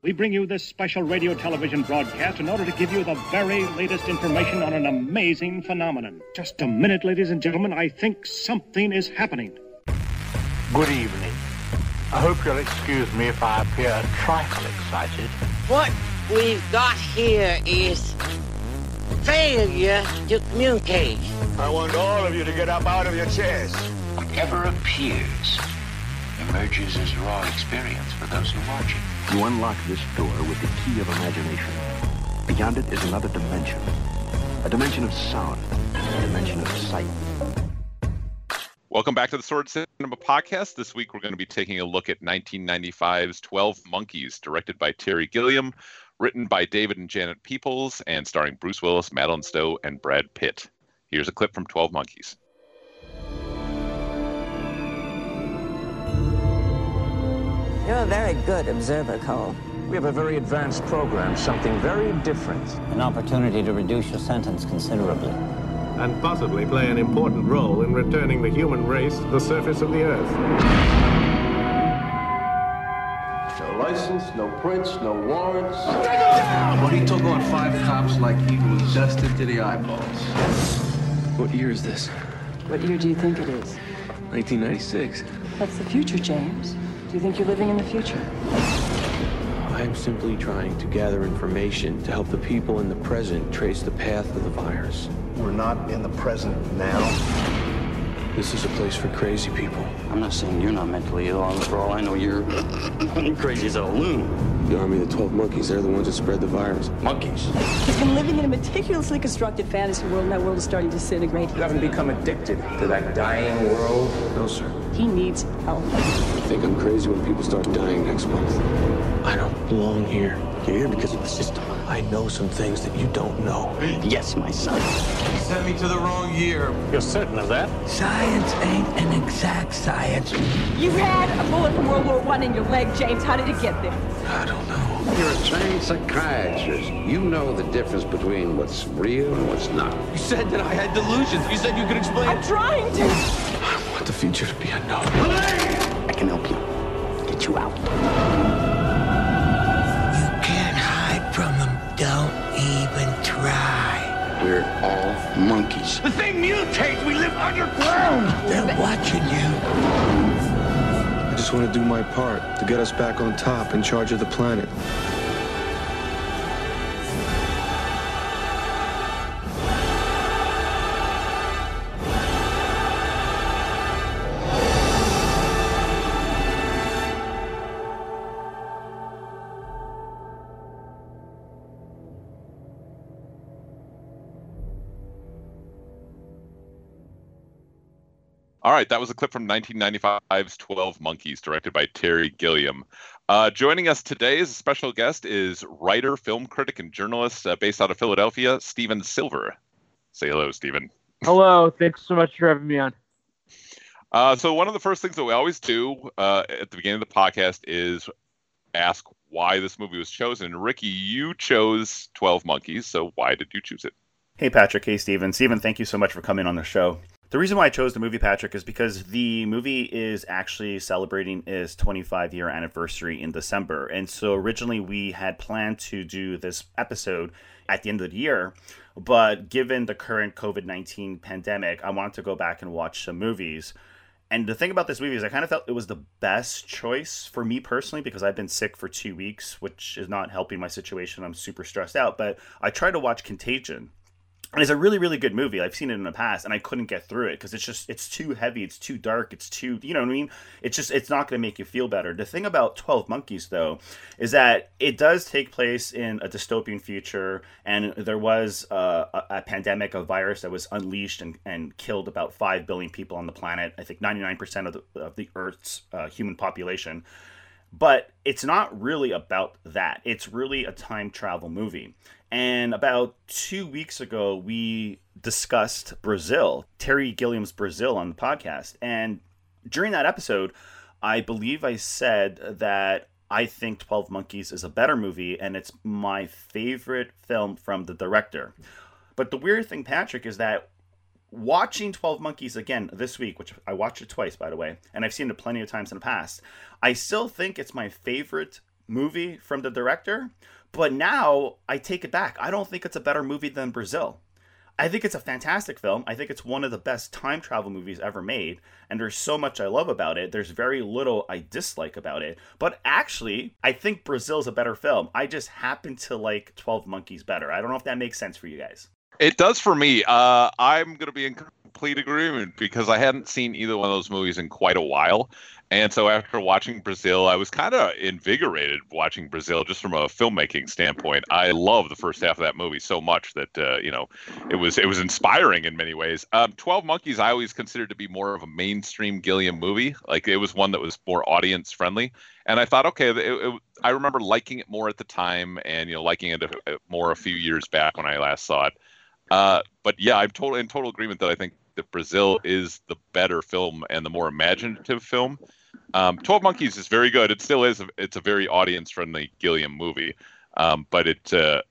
We bring you this special radio television broadcast in order to give you the very latest information on an amazing phenomenon. Just a minute, ladies and gentlemen, I think something is happening. Good evening. I hope you'll excuse me if I appear a trifle excited. What we've got here is failure to communicate. I want all of you to get up out of your chairs. Whatever appears emerges as raw experience for those who watch it. You unlock this door with the key of imagination. Beyond it is another dimension. A dimension of sound. A dimension of sight. Welcome back to the Sword Cinema Podcast. This week we're going to be taking a look at 1995's 12 Monkeys, directed by Terry Gilliam, written by David and Janet Peoples, and starring Bruce Willis, Madeline Stowe, and Brad Pitt. Here's a clip from 12 Monkeys. You're a very good observer, Cole. We have a very advanced program, something very different. An opportunity to reduce your sentence considerably. And possibly play an important role in returning the human race to the surface of the Earth. No license, no prints, no warrants. Take him down! But he took on 5 cops like he was dusted to the eyeballs. What year is this? What year do you think it is? 1996. That's the future, James. Do you think you're living in the future? I'm simply trying to gather information to help the people in the present trace the path of the virus. We're not in the present now. This is a place for crazy people. I'm not saying you're not mentally ill. For all I know, you're crazy as a loon. The army of the 12 monkeys, they're the ones that spread the virus. Monkeys? He's been living in a meticulously constructed fantasy world, and that world is starting to disintegrate. You haven't become addicted to that dying world? No, sir. He needs help. I think I'm crazy when people start dying next month. I don't belong here. You're here because of the system. I know some things that you don't know. Yes, my son. You sent me to the wrong year. You're certain of that? Science ain't an exact science. You had a bullet from World War I in your leg, James. How did it get there? I don't know. You're a trained psychiatrist. You know the difference between what's real and what's not. You said that I had delusions. You said you could explain. I'm trying to. I want the future to be unknown. Hey! I can help you, get you out. You can't hide from them. Don't even try. We're all monkeys. The thing mutates, we live underground. They're watching you. I just want to do my part to get us back on top in charge of the planet. All right, that was a clip from 1995's 12 Monkeys, directed by Terry Gilliam. Joining us today as a special guest is writer, film critic, and journalist based out of Philadelphia, Stephen Silver. Say hello, Stephen. Hello, thanks so much for having me on. So one of the first things that we always do at the beginning of the podcast is ask why this movie was chosen. Ricky, you chose 12 Monkeys, so why did you choose it? Hey, Patrick. Hey, Stephen. Stephen, thank you so much for coming on the show. The reason why I chose the movie, Patrick, is because the movie is actually celebrating its 25-year anniversary in December. And so originally we had planned to do this episode at the end of the year. But given the current COVID-19 pandemic, I wanted to go back and watch some movies. And the thing about this movie is I kind of felt it was the best choice for me personally because I've been sick for 2 weeks, which is not helping my situation. I'm super stressed out. But I tried to watch Contagion. And it's a really, really good movie. I've seen it in the past, and I couldn't get through it because it's too heavy. It's too dark. It's too, you know what I mean? It's not going to make you feel better. The thing about 12 Monkeys, though, is that it does take place in a dystopian future, and there was a pandemic, a virus that was unleashed and killed about 5 billion people on the planet. I think 99% of the Earth's human population. But it's not really about that. It's really a time travel movie. And about 2 weeks ago, we discussed Brazil, Terry Gilliam's Brazil on the podcast. And during that episode, I believe I said that I think 12 Monkeys is a better movie, and it's my favorite film from the director. But the weird thing, Patrick, is that watching 12 Monkeys again this week, which I watched it twice, by the way, and I've seen it plenty of times in the past, I still think it's my favorite movie from the director, but now I take it back. I don't think it's a better movie than Brazil. I think it's a fantastic film. I think it's one of the best time travel movies ever made. And there's so much I love about it. There's very little I dislike about it. But actually, I think Brazil's a better film. I just happen to like 12 Monkeys better. I don't know if that makes sense for you guys. It does for me. I'm going to be in complete agreement because I hadn't seen either one of those movies in quite a while. And so after watching Brazil, I was kind of invigorated watching Brazil just from a filmmaking standpoint. I love the first half of that movie so much that, it was inspiring in many ways. 12 Monkeys I always considered to be more of a mainstream Gilliam movie. Like, it was one that was more audience friendly. And I thought, okay, I remember liking it more at the time and, liking it more a few years back when I last saw it. But yeah, I'm in total agreement that I think that Brazil is the better film and the more imaginative film. 12 Monkeys is very good. It still is. It's a very audience-friendly Gilliam movie. But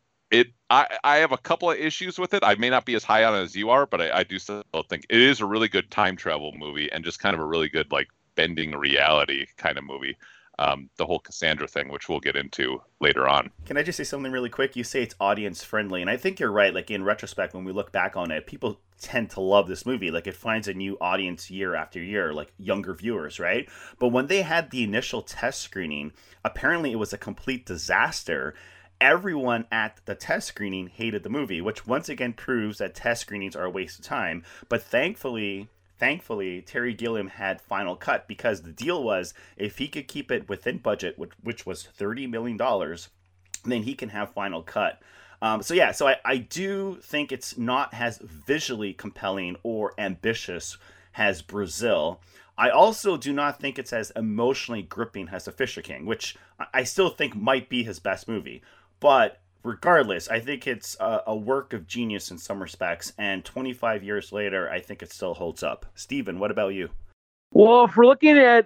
I have a couple of issues with it. I may not be as high on it as you are, but I do still think it is a really good time travel movie and just kind of a really good, like, bending reality kind of movie. The whole Cassandra thing, which we'll get into later on. Can I just say something really quick? You say it's audience friendly, and I think you're right. Like, in retrospect, when we look back on it, people tend to love this movie. Like, it finds a new audience year after year, like younger viewers, right? But when they had the initial test screening, apparently it was a complete disaster. Everyone at the test screening hated the movie, which once again proves that test screenings are a waste of time. But Thankfully, Terry Gilliam had final cut, because the deal was if he could keep it within budget, which was $30 million, then he can have final cut. So I do think it's not as visually compelling or ambitious as Brazil. I also do not think it's as emotionally gripping as The Fisher King, which I still think might be his best movie. But regardless, I think it's a work of genius in some respects, and 25 years later, I think it still holds up. Steven, what about you? Well, if we're looking at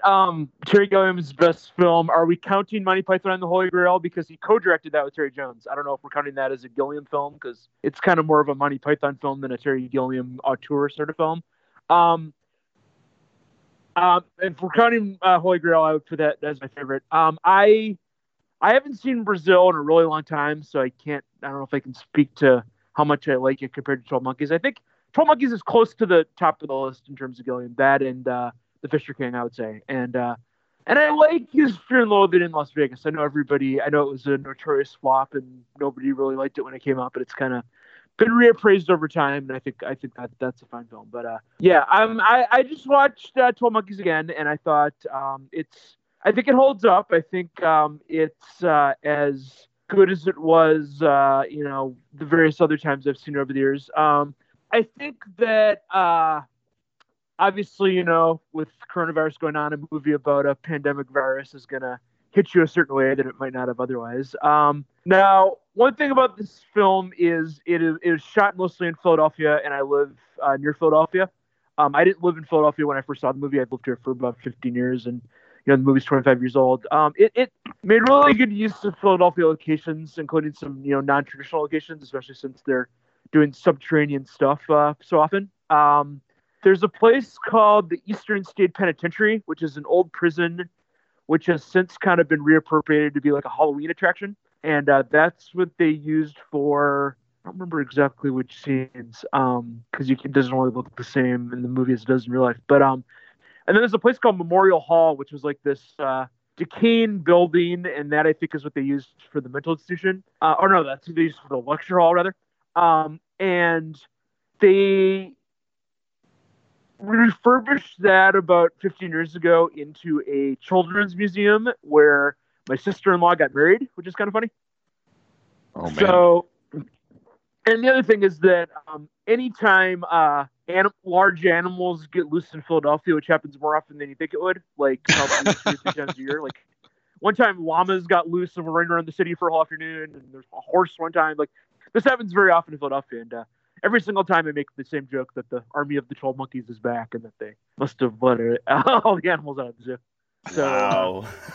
Terry Gilliam's best film, are we counting Monty Python and the Holy Grail? Because he co-directed that with Terry Jones. I don't know if we're counting that as a Gilliam film, because it's kind of more of a Monty Python film than a Terry Gilliam auteur sort of film. If we're counting Holy Grail, I would put that as my favorite. I haven't seen Brazil in a really long time, so I don't know if I can speak to how much I like it compared to 12 Monkeys. I think 12 Monkeys is close to the top of the list in terms of Gilliam. That and The Fisher King, I would say. And I like his Fear and Loathing in Las Vegas. I know it was a notorious flop and nobody really liked it when it came out, but it's kind of been reappraised over time. And I think that's a fine film. But I just watched 12 Monkeys again, and I thought I think it holds up. I think it's as good as it was, the various other times I've seen it over the years. I think that obviously, with coronavirus going on, a movie about a pandemic virus is going to hit you a certain way that it might not have otherwise. Now, one thing about this film is it is shot mostly in Philadelphia, and I live near Philadelphia. I didn't live in Philadelphia when I first saw the movie. I've lived here for about 15 years, and the movie's 25 years old. It made really good use of Philadelphia locations, including some, non-traditional locations, especially since they're doing subterranean stuff so often. There's a place called the Eastern State Penitentiary, which is an old prison, which has since kind of been reappropriated to be like a Halloween attraction. And that's what they used for, I don't remember exactly which scenes, because it doesn't really look the same in the movie as it does in real life. But and then there's a place called Memorial Hall, which was like this decaying building, and that I think is what they used for the mental institution. That's what they used for the lecture hall, rather. And they refurbished that about 15 years ago into a children's museum where my sister-in-law got married, which is kind of funny. Oh, man. So, and the other thing is that anytime large animals get loose in Philadelphia, which happens more often than you think it would, like probably 2 or 3 times a year. Like, one time llamas got loose and were running around the city for a whole afternoon, and there's a horse one time. Like, this happens very often in Philadelphia, and every single time I make the same joke that the army of the 12 monkeys is back and that they must have let all the animals out of the zoo. So,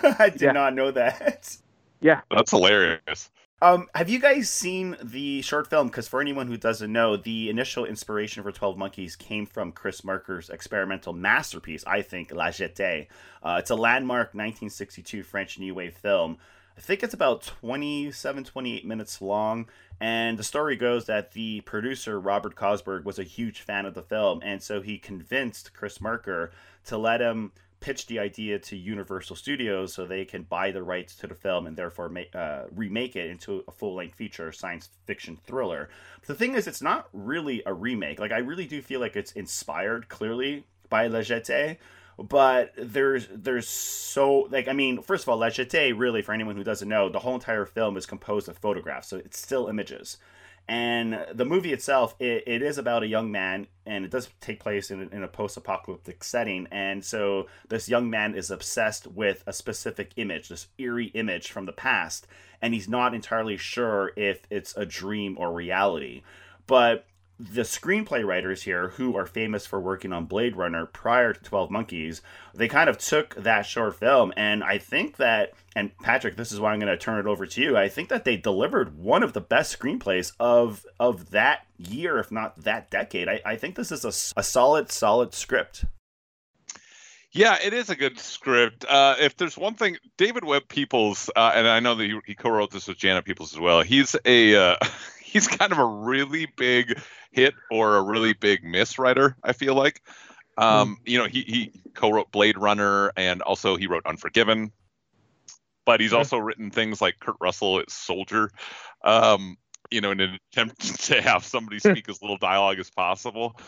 wow. I did not know that. Yeah. That's hilarious. Have you guys seen the short film? Because for anyone who doesn't know, the initial inspiration for 12 Monkeys came from Chris Marker's experimental masterpiece, I think, La Jetée. It's a landmark 1962 French New Wave film I think it's about 27, 28 minutes long. And the story goes that the producer, Robert Cosberg, was a huge fan of the film. And so he convinced Chris Marker to let him pitch the idea to Universal Studios so they can buy the rights to the film and therefore remake it into a full-length feature science fiction thriller. But the thing is, it's not really a remake. Like, I really do feel like it's inspired, clearly, by La Jetée. But there's so, like, I mean, first of all, La Jetée, really, for anyone who doesn't know, the whole entire film is composed of photographs, so it's still images. And the movie itself, it is about a young man, and it does take place in a post-apocalyptic setting. And so this young man is obsessed with a specific image, this eerie image from the past, and he's not entirely sure if it's a dream or reality. But the screenplay writers here, who are famous for working on Blade Runner prior to 12 Monkeys, they kind of took that short film, and I think that, and Patrick, this is why I'm going to turn it over to you, I think that they delivered one of the best screenplays of that year, if not that decade. I think this is a solid script. Yeah, it is a good script. If there's one thing, David Peoples, and I know that he co-wrote this with Janet Peoples as well, he's kind of a really big hit or a really big miss writer, I feel like. You know, he co-wrote Blade Runner, and also he wrote Unforgiven. But he's also written things like Kurt Russell at Soldier, you know, in an attempt to have somebody speak as little dialogue as possible.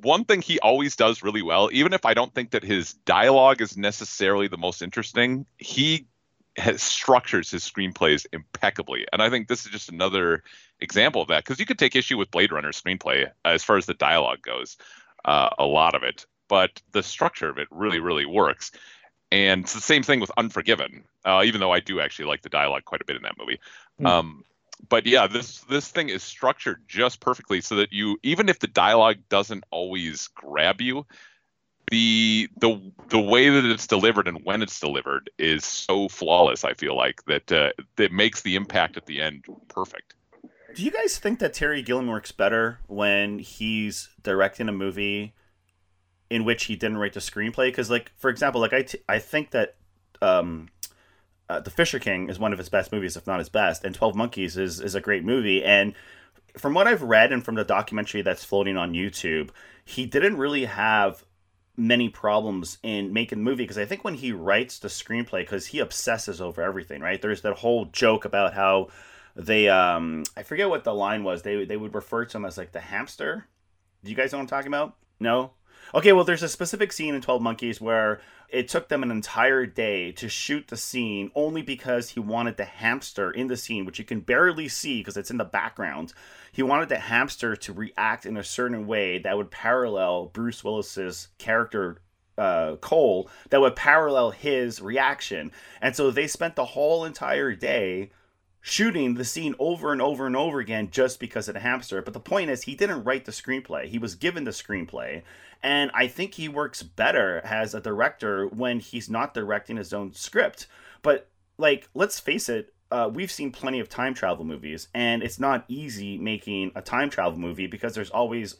One thing he always does really well, even if I don't think that his dialogue is necessarily the most interesting, he structures his screenplays impeccably. And I think this is just another example of that, because you could take issue with Blade Runner's screenplay as far as the dialogue goes, a lot of it, but the structure of it really, really works. And it's the same thing with Unforgiven, even though I do actually like the dialogue quite a bit in that movie. But yeah, this thing is structured just perfectly so that you, even if the dialogue doesn't always grab you, the way that it's delivered and when it's delivered is so flawless, I feel like, that makes the impact at the end perfect. Do you guys think that Terry Gilliam works better when he's directing a movie in which he didn't write the screenplay? Because, like, for example, like I think that The Fisher King is one of his best movies, if not his best, and 12 Monkeys is a great movie. And from what I've read and from the documentary that's floating on YouTube, he didn't really have many problems in making the movie, because I think when he writes the screenplay, because he obsesses over everything, right? There's that whole joke about how they I forget what the line was, they would refer to him as like the hamster. Do you guys know what I'm talking about? No? Okay, well, there's a specific scene in 12 Monkeys where it took them an entire day to shoot the scene only because he wanted the hamster in the scene, which you can barely see because it's in the background. He wanted the hamster to react in a certain way that would parallel Bruce Willis's character, Cole, that would parallel his reaction. And so they spent the whole entire day shooting the scene over and over and over again just because of the hamster. But the point is, he didn't write the screenplay. He was given the screenplay. And I think he works better as a director when he's not directing his own script. But, like, let's face it, we've seen plenty of time travel movies, and it's not easy making a time travel movie because there's always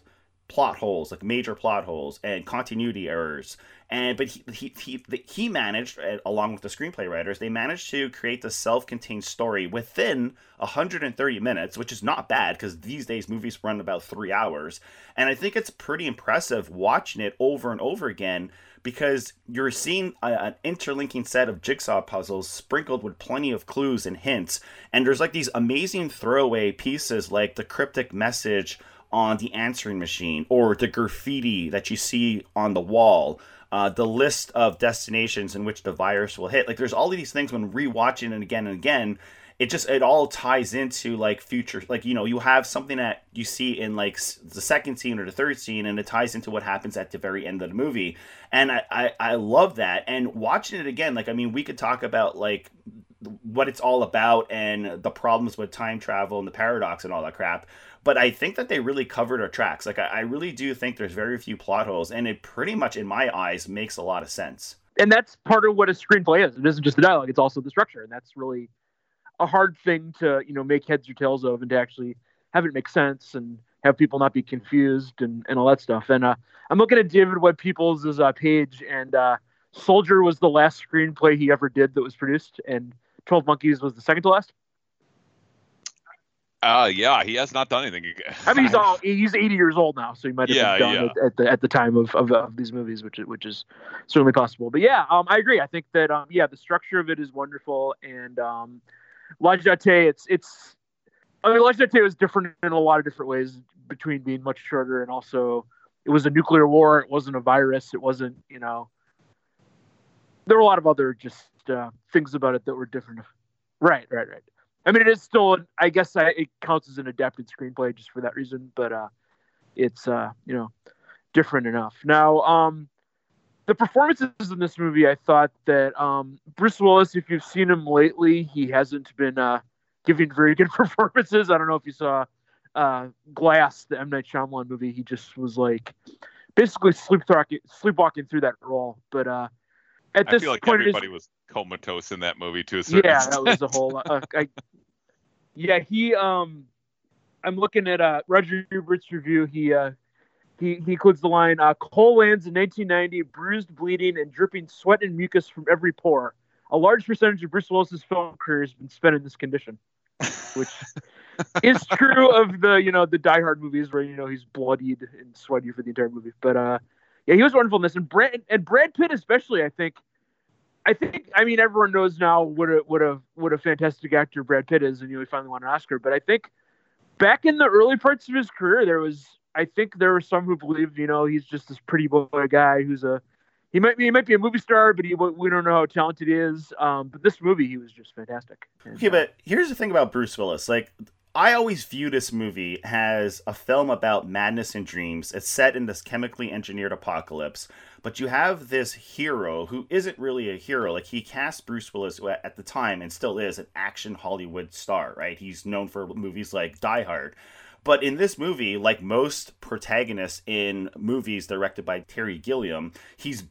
plot holes, like major plot holes and continuity errors. And but he managed, along with the screenplay writers, they managed to create the self-contained story within 130 minutes, which is not bad because these days movies run about 3 hours. And I think it's pretty impressive watching it over and over again, because you're seeing an interlinking set of jigsaw puzzles sprinkled with plenty of clues and hints. And there's like these amazing throwaway pieces, like the cryptic message on the answering machine, or the graffiti that you see on the wall, the list of destinations in which the virus will hit. Like, there's all of these things when rewatching it again and again, it all ties into, like, future, like, you know, you have something that you see in, like, the second scene or the third scene, and it ties into what happens at the very end of the movie. And I love that. And watching it again, like, I mean, we could talk about, like, what it's all about and the problems with time travel and the paradox and all that crap. But I think that they really covered our tracks. Like, I really do think there's very few plot holes, and it pretty much, in my eyes, makes a lot of sense. And that's part of what a screenplay is. It isn't just the dialogue, it's also the structure. And that's really a hard thing to, you know, make heads or tails of, and to actually have it make sense and have people not be confused and all that stuff. And I'm looking at David Peoples' page, and Soldier was the last screenplay he ever did that was produced, and 12 Monkeys was the second to last. Yeah, he has not done anything again. I mean, he's 80 years old now, so he might have been done at the time of these movies, which is certainly possible. But yeah, I agree. I think that the structure of it is wonderful, and La Jetée, La Jetée was different in a lot of different ways between being much shorter and also it was a nuclear war. It wasn't a virus. It wasn't, there were a lot of other just things about it that were different. Right. I mean, it is still, I guess it counts as an adapted screenplay just for that reason, but it's, different enough. Now, the performances in this movie, I thought that Bruce Willis, if you've seen him lately, he hasn't been giving very good performances. I don't know if you saw Glass, the M. Night Shyamalan movie. He just was like basically sleepwalking through that role, but at this point, I feel like everybody was comatose in that movie to a certain extent. Yeah, that was the whole. I'm looking at Roger Ebert's review. He includes the line: "Cole lands in 1990, bruised, bleeding, and dripping sweat and mucus from every pore. A large percentage of Bruce Willis's film career has been spent in this condition," which is true of the the Die Hard movies where he's bloodied and sweaty for the entire movie, but yeah, he was wonderful in this, and Brad Pitt especially. I think. I mean, everyone knows now what a fantastic actor Brad Pitt is, and he finally won an Oscar. But I think back in the early parts of his career, there were some who believed he's just this pretty boy guy he might be a movie star, but we don't know how talented he is. But this movie, he was just fantastic. Okay, but here's the thing about Bruce Willis, I always view this movie as a film about madness and dreams. It's set in this chemically engineered apocalypse, but you have this hero who isn't really a hero. He cast Bruce Willis at the time and still is an action Hollywood star, right? He's known for movies like Die Hard. But in this movie, like most protagonists in movies directed by Terry Gilliam, he's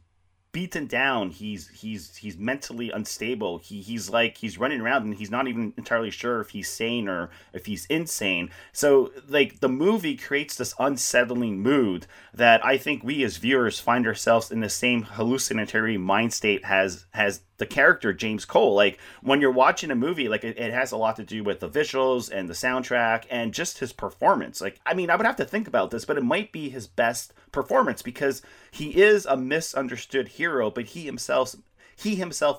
beaten down, he's mentally unstable, he's running around and he's not even entirely sure if he's sane or if he's insane, so the movie creates this unsettling mood that I think we as viewers find ourselves in the same hallucinatory mind state has the character James Cole. When you're watching a movie, it has a lot to do with the visuals and the soundtrack and just his performance. I mean, I would have to think about this, but it might be his best performance because he is a misunderstood hero, but he himself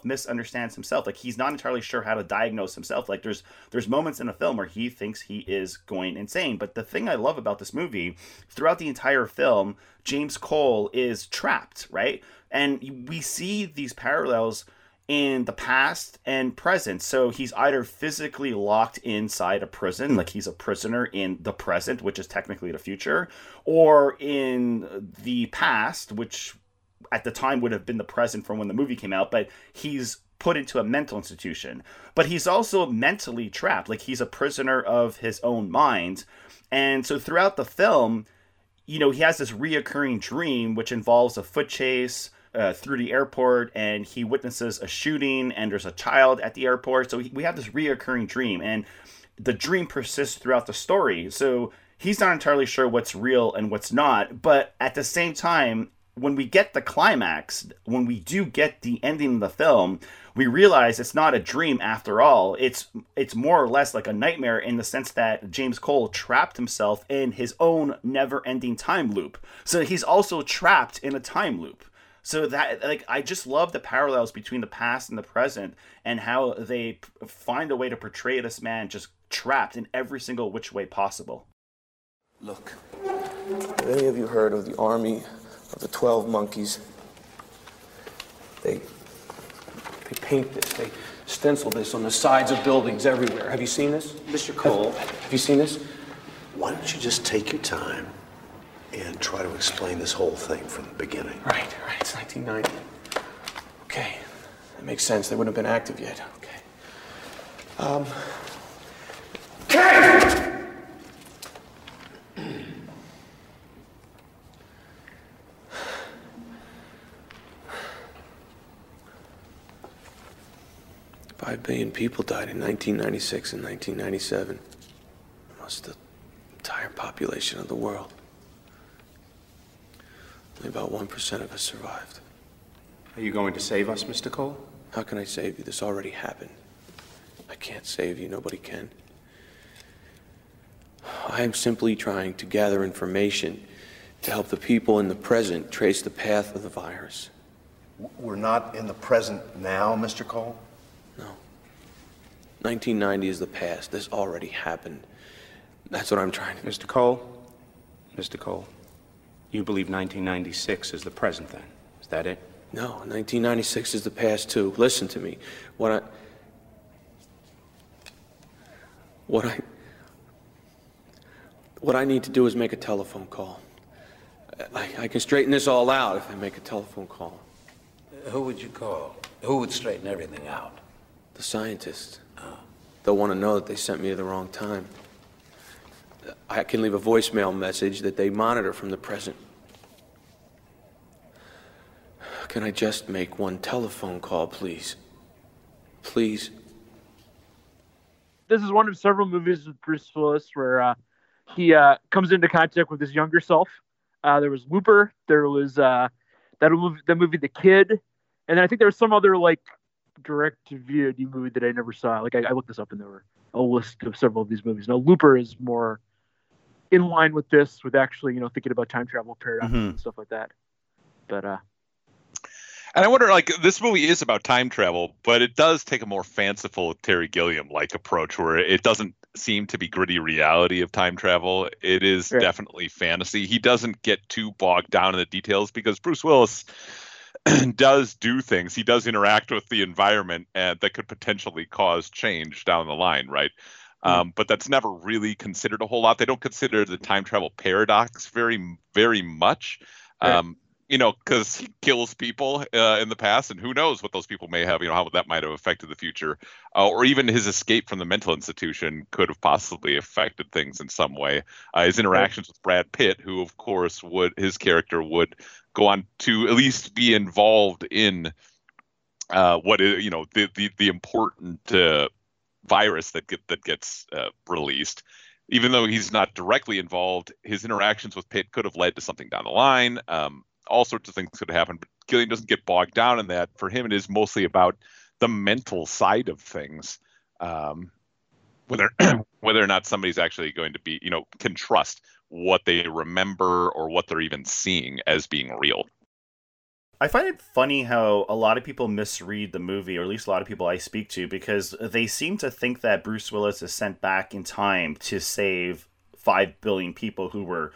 misunderstands himself. He's not entirely sure how to diagnose himself. There's moments in a film where he thinks he is going insane. But the thing I love about this movie, throughout the entire film, James Cole is trapped, right? And we see these parallels in the past and present. So he's either physically locked inside a prison, he's a prisoner in the present, which is technically the future, or in the past, which at the time would have been the present from when the movie came out, but he's put into a mental institution. But he's also mentally trapped, he's a prisoner of his own mind. And so throughout the film, he has this reoccurring dream, which involves a foot chase through the airport, and he witnesses a shooting, and there's a child at the airport. So we have this reoccurring dream, and the dream persists throughout the story. So he's not entirely sure what's real and what's not. But at the same time, when we get the climax, when we do get the ending of the film, we realize it's not a dream after all. It's more or less like a nightmare in the sense that James Cole trapped himself in his own never-ending time loop. So he's also trapped in a time loop. So that, I just love the parallels between the past and the present and how they find a way to portray this man just trapped in every single which way possible. Look, have any of you heard of the army of the 12 monkeys? They paint this, they stencil this on the sides of buildings everywhere. Have you seen this? Mr. Cole, have you seen this? Why don't you just take your time and try to explain this whole thing from the beginning? Right, it's 1990. Okay, that makes sense. They wouldn't have been active yet. Okay. Okay! 5 billion people died in 1996 and 1997. Almost the entire population of the world. Only about 1% of us survived. Are you going to save us, Mr. Cole? How can I save you? This already happened. I can't save you. Nobody can. I am simply trying to gather information to help the people in the present trace the path of the virus. We're not in the present now, Mr. Cole? No. 1990 is the past. This already happened. That's what I'm trying to... Mr. Cole? Mr. Cole, you believe 1996 is the present then? Is that it? No, 1996 is the past too. Listen to me. What I need to do is make a telephone call. I can straighten this all out if I make a telephone call. Who would you call? Who would straighten everything out? The scientists. Oh. They'll want to know that they sent me to the wrong time. I can leave a voicemail message that they monitor from the present. Can I just make one telephone call, please? Please. This is one of several movies with Bruce Willis where he comes into contact with his younger self. There was Looper. There was that movie, The Kid. And then I think there was some other, like, direct-to-VOD movie that I never saw. Like, I looked this up and there were a list of several of these movies. Now, Looper is more in line with this, with actually, you know, thinking about time travel paradoxes and stuff like that. But, and I wonder, like, this movie is about time travel, but it does take a more fanciful Terry Gilliam-like approach where it doesn't seem to be gritty reality of time travel. It is definitely fantasy. He doesn't get too bogged down in the details because Bruce Willis does do things. He does interact with the environment that could potentially cause change down the line, right? But that's never really considered a whole lot. They don't consider the time travel paradox very, very much. You know, because he kills people in the past, and who knows what those people may have, you know, how that might have affected the future. Or even his escape from the mental institution could have possibly affected things in some way. His interactions with Brad Pitt, who, of course, his character would go on to at least be involved in the important virus that gets released. Even though he's not directly involved, his interactions with Pitt could have led to something down the line. All sorts of things could happen, but Gilliam doesn't get bogged down in that. For him, it is mostly about the mental side of things, whether or not somebody's actually going to be, you know, can trust what they remember or what they're even seeing as being real. I find it funny how a lot of people misread the movie, or at least a lot of people I speak to, because they seem to think that Bruce Willis is sent back in time to save 5 billion people who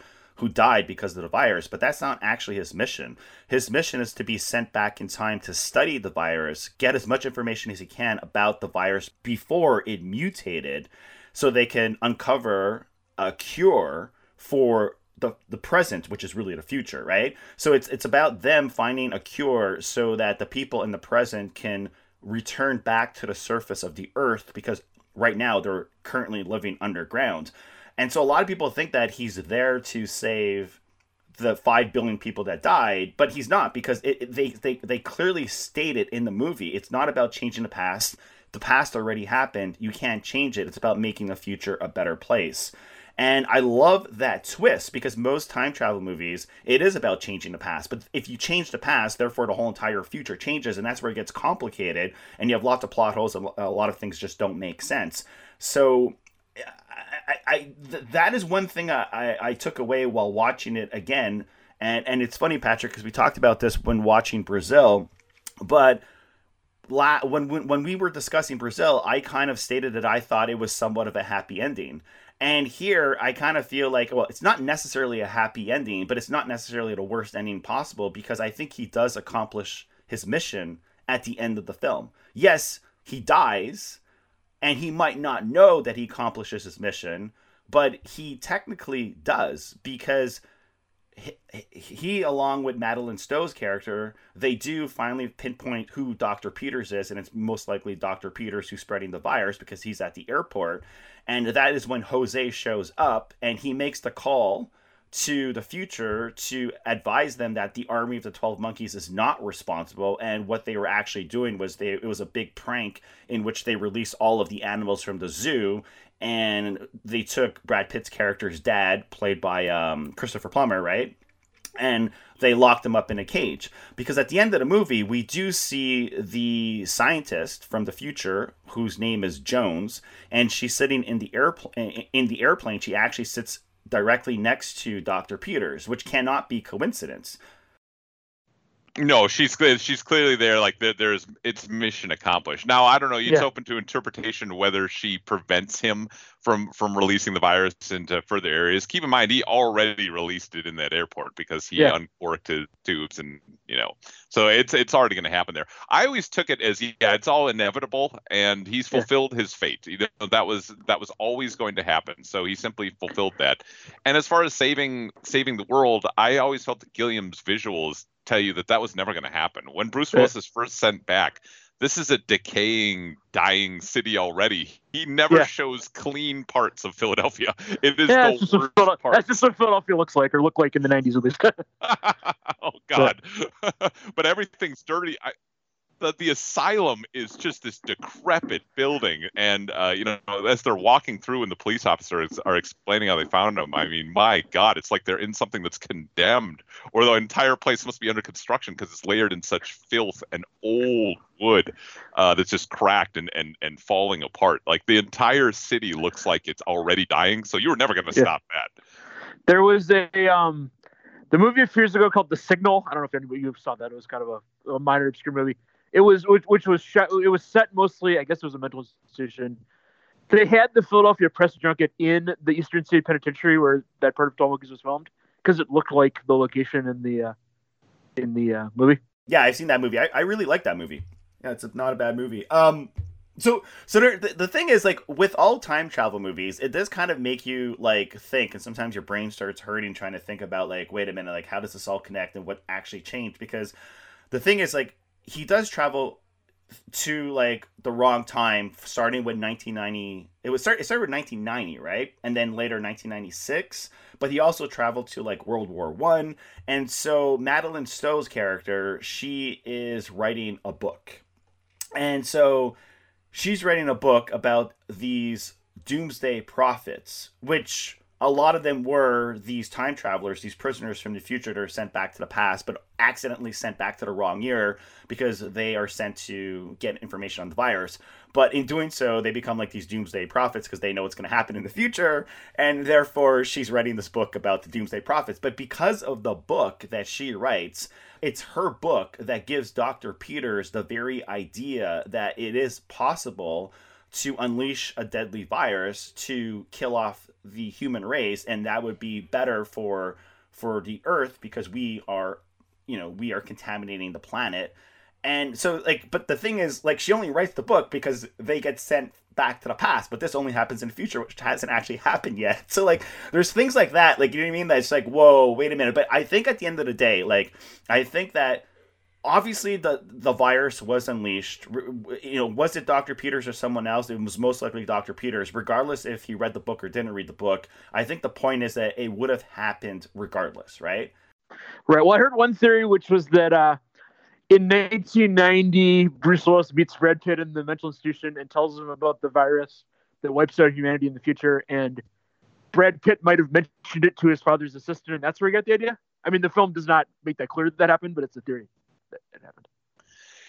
died because of the virus, but that's not actually his mission. His mission is to be sent back in time to study the virus, get as much information as he can about the virus before it mutated, so they can uncover a cure for the present, which is really the future, right? So it's about them finding a cure so that the people in the present can return back to the surface of the earth, because right now they're currently living underground. And so a lot of people think that he's there to save the 5 billion people that died, but he's not, because they clearly state it in the movie. It's not about changing the past. The past already happened. You can't change it. It's about making the future a better place. And I love that twist, because most time travel movies, it is about changing the past. But if you change the past, therefore the whole entire future changes, and that's where it gets complicated, and you have lots of plot holes, and a lot of things just don't make sense. So... that is one thing I took away while watching it again. And it's funny, Patrick, because we talked about this when watching Brazil. But when we were discussing Brazil, I kind of stated that I thought it was somewhat of a happy ending. And here I kind of feel like, well, it's not necessarily a happy ending, but it's not necessarily the worst ending possible, because I think he does accomplish his mission at the end of the film. Yes, he dies. And he might not know that he accomplishes his mission, but he technically does, because he, along with Madeline Stowe's character, they do finally pinpoint who Dr. Peters is, and it's most likely Dr. Peters who's spreading the virus, because he's at the airport. And that is when Jose shows up, and he makes the call to the future to advise them that the army of the 12 monkeys is not responsible, and what they were actually doing was it was a big prank in which they released all of the animals from the zoo, and they took Brad Pitt's character's dad, played by Christopher Plummer, right? and they locked him up in a cage. Because at the end of the movie, we do see the scientist from the future, whose name is Jones, and she's sitting in the airplane. She actually sits directly next to Dr. Peters, which cannot be coincidence. No, she's clearly there. Like it's mission accomplished. Now I don't know. It's open to interpretation whether she prevents him from releasing the virus into further areas. Keep in mind he already released it in that airport because he uncorked his tubes, and so it's already going to happen there. I always took it as it's all inevitable, and he's fulfilled his fate. That was always going to happen. So he simply fulfilled that. And as far as saving the world, I always felt that Gilliam's visuals tell you that was never going to happen. When Bruce Willis is first sent back, this is a decaying, dying city already. He never shows clean parts of Philadelphia. It is the worst part. That's just what Philadelphia looked like in the 90s at least. Oh God. But everything's dirty. The asylum is just this decrepit building, and as they're walking through and the police officers are explaining how they found them, I mean, my God, it's like they're in something that's condemned, or the entire place must be under construction because it's layered in such filth and old wood that's just cracked and falling apart. Like the entire city looks like it's already dying, so you were never going to stop that. There was the movie a few years ago called The Signal. I don't know if anybody you saw that. It was kind of a minor obscure movie. It was, which was set mostly, I guess it was a mental institution. They had the Philadelphia press junket in the Eastern State Penitentiary where that part of Tom Lucas was filmed because it looked like the location in the movie. Yeah, I've seen that movie. I really like that movie. Yeah, it's not a bad movie. So there, the thing is, like, with all time travel movies, it does kind of make you, like, think, and sometimes your brain starts hurting trying to think about, like, wait a minute, like, how does this all connect and what actually changed? Because the thing is, like, he does travel to, like, the wrong time, starting with 1990. It started with 1990, right? And then later 1996. But he also traveled to, like, World War I. And so Madeline Stowe's character, she is writing a book. And so she's writing a book about these doomsday prophets, which a lot of them were these time travelers, these prisoners from the future that are sent back to the past, but accidentally sent back to the wrong year because they are sent to get information on the virus. But in doing so, they become like these doomsday prophets because they know what's going to happen in the future. And therefore, she's writing this book about the doomsday prophets. But because of the book that she writes, it's her book that gives Dr. Peters the very idea that it is possible to unleash a deadly virus to kill off the human race, and that would be better for the Earth because we are contaminating the planet. And so, like, but the thing is, like, she only writes the book because they get sent back to the past, but this only happens in the future, which hasn't actually happened yet. So, like, there's things like that, like, you know what I mean? That's like, whoa, wait a minute. But I think at the end of the day, like, I think that obviously, the virus was unleashed. Was it Dr. Peters or someone else? It was most likely Dr. Peters, regardless if he read the book or didn't read the book. I think the point is that it would have happened regardless, right? Right. Well, I heard one theory, which was that in 1990, Bruce Willis meets Brad Pitt in the mental institution and tells him about the virus that wipes out humanity in the future. And Brad Pitt might have mentioned it to his father's assistant, and that's where he got the idea. I mean, the film does not make that clear that happened, but it's a theory. That happened.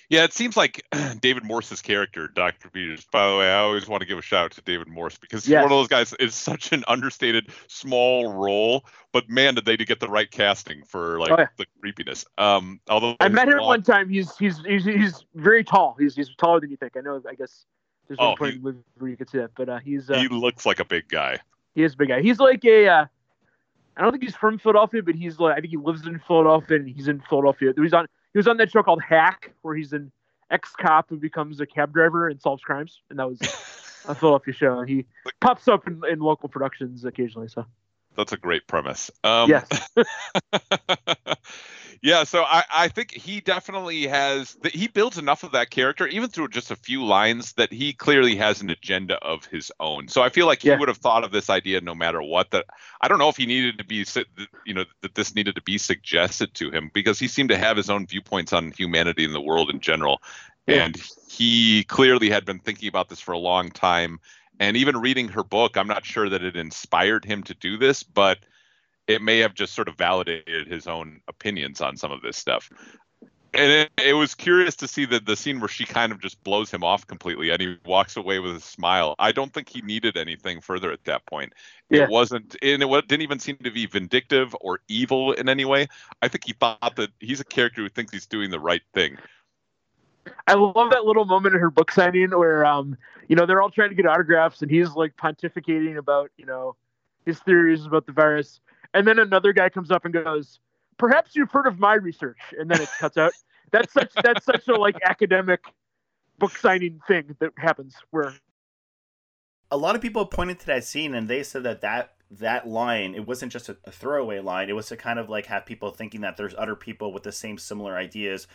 Yeah, it seems like David Morse's character, Dr. Peters. By the way, I always want to give a shout out to David Morse because he's one of those guys. It's such an understated, small role, but man, did they get the right casting for the creepiness. Although I met him one time, he's very tall. He's taller than you think. I know. I guess there's one point where you could see that, but he looks like a big guy. He is a big guy. He's like a. I don't think he's from Philadelphia, but he's like, I think he lives in Philadelphia, and he's in Philadelphia. He was on that show called Hack, where he's an ex-cop who becomes a cab driver and solves crimes, and that was a Philadelphia show. He pops up in local productions occasionally. So that's a great premise. Yes. Yeah, so I think he definitely has – he builds enough of that character, even through just a few lines, that he clearly has an agenda of his own. So I feel like he would have thought of this idea no matter what. That I don't know if he needed to be – that this needed to be suggested to him because he seemed to have his own viewpoints on humanity and the world in general. Yeah. And he clearly had been thinking about this for a long time. And even reading her book, I'm not sure that it inspired him to do this, but – it may have just sort of validated his own opinions on some of this stuff. And it was curious to see that the scene where she kind of just blows him off completely and he walks away with a smile. I don't think he needed anything further at that point. Yeah. It wasn't, and it didn't even seem to be vindictive or evil in any way. I think he thought that he's a character who thinks he's doing the right thing. I love that little moment in her book signing where, you know, they're all trying to get autographs and he's like pontificating about, you know, his theories about the virus. And then another guy comes up and goes, "Perhaps you've heard of my research," and then it cuts out. That's such a like academic book signing thing that happens where a lot of people pointed to that scene and they said that line, it wasn't just a throwaway line. It was to kind of like have people thinking that there's other people with the same similar ideas,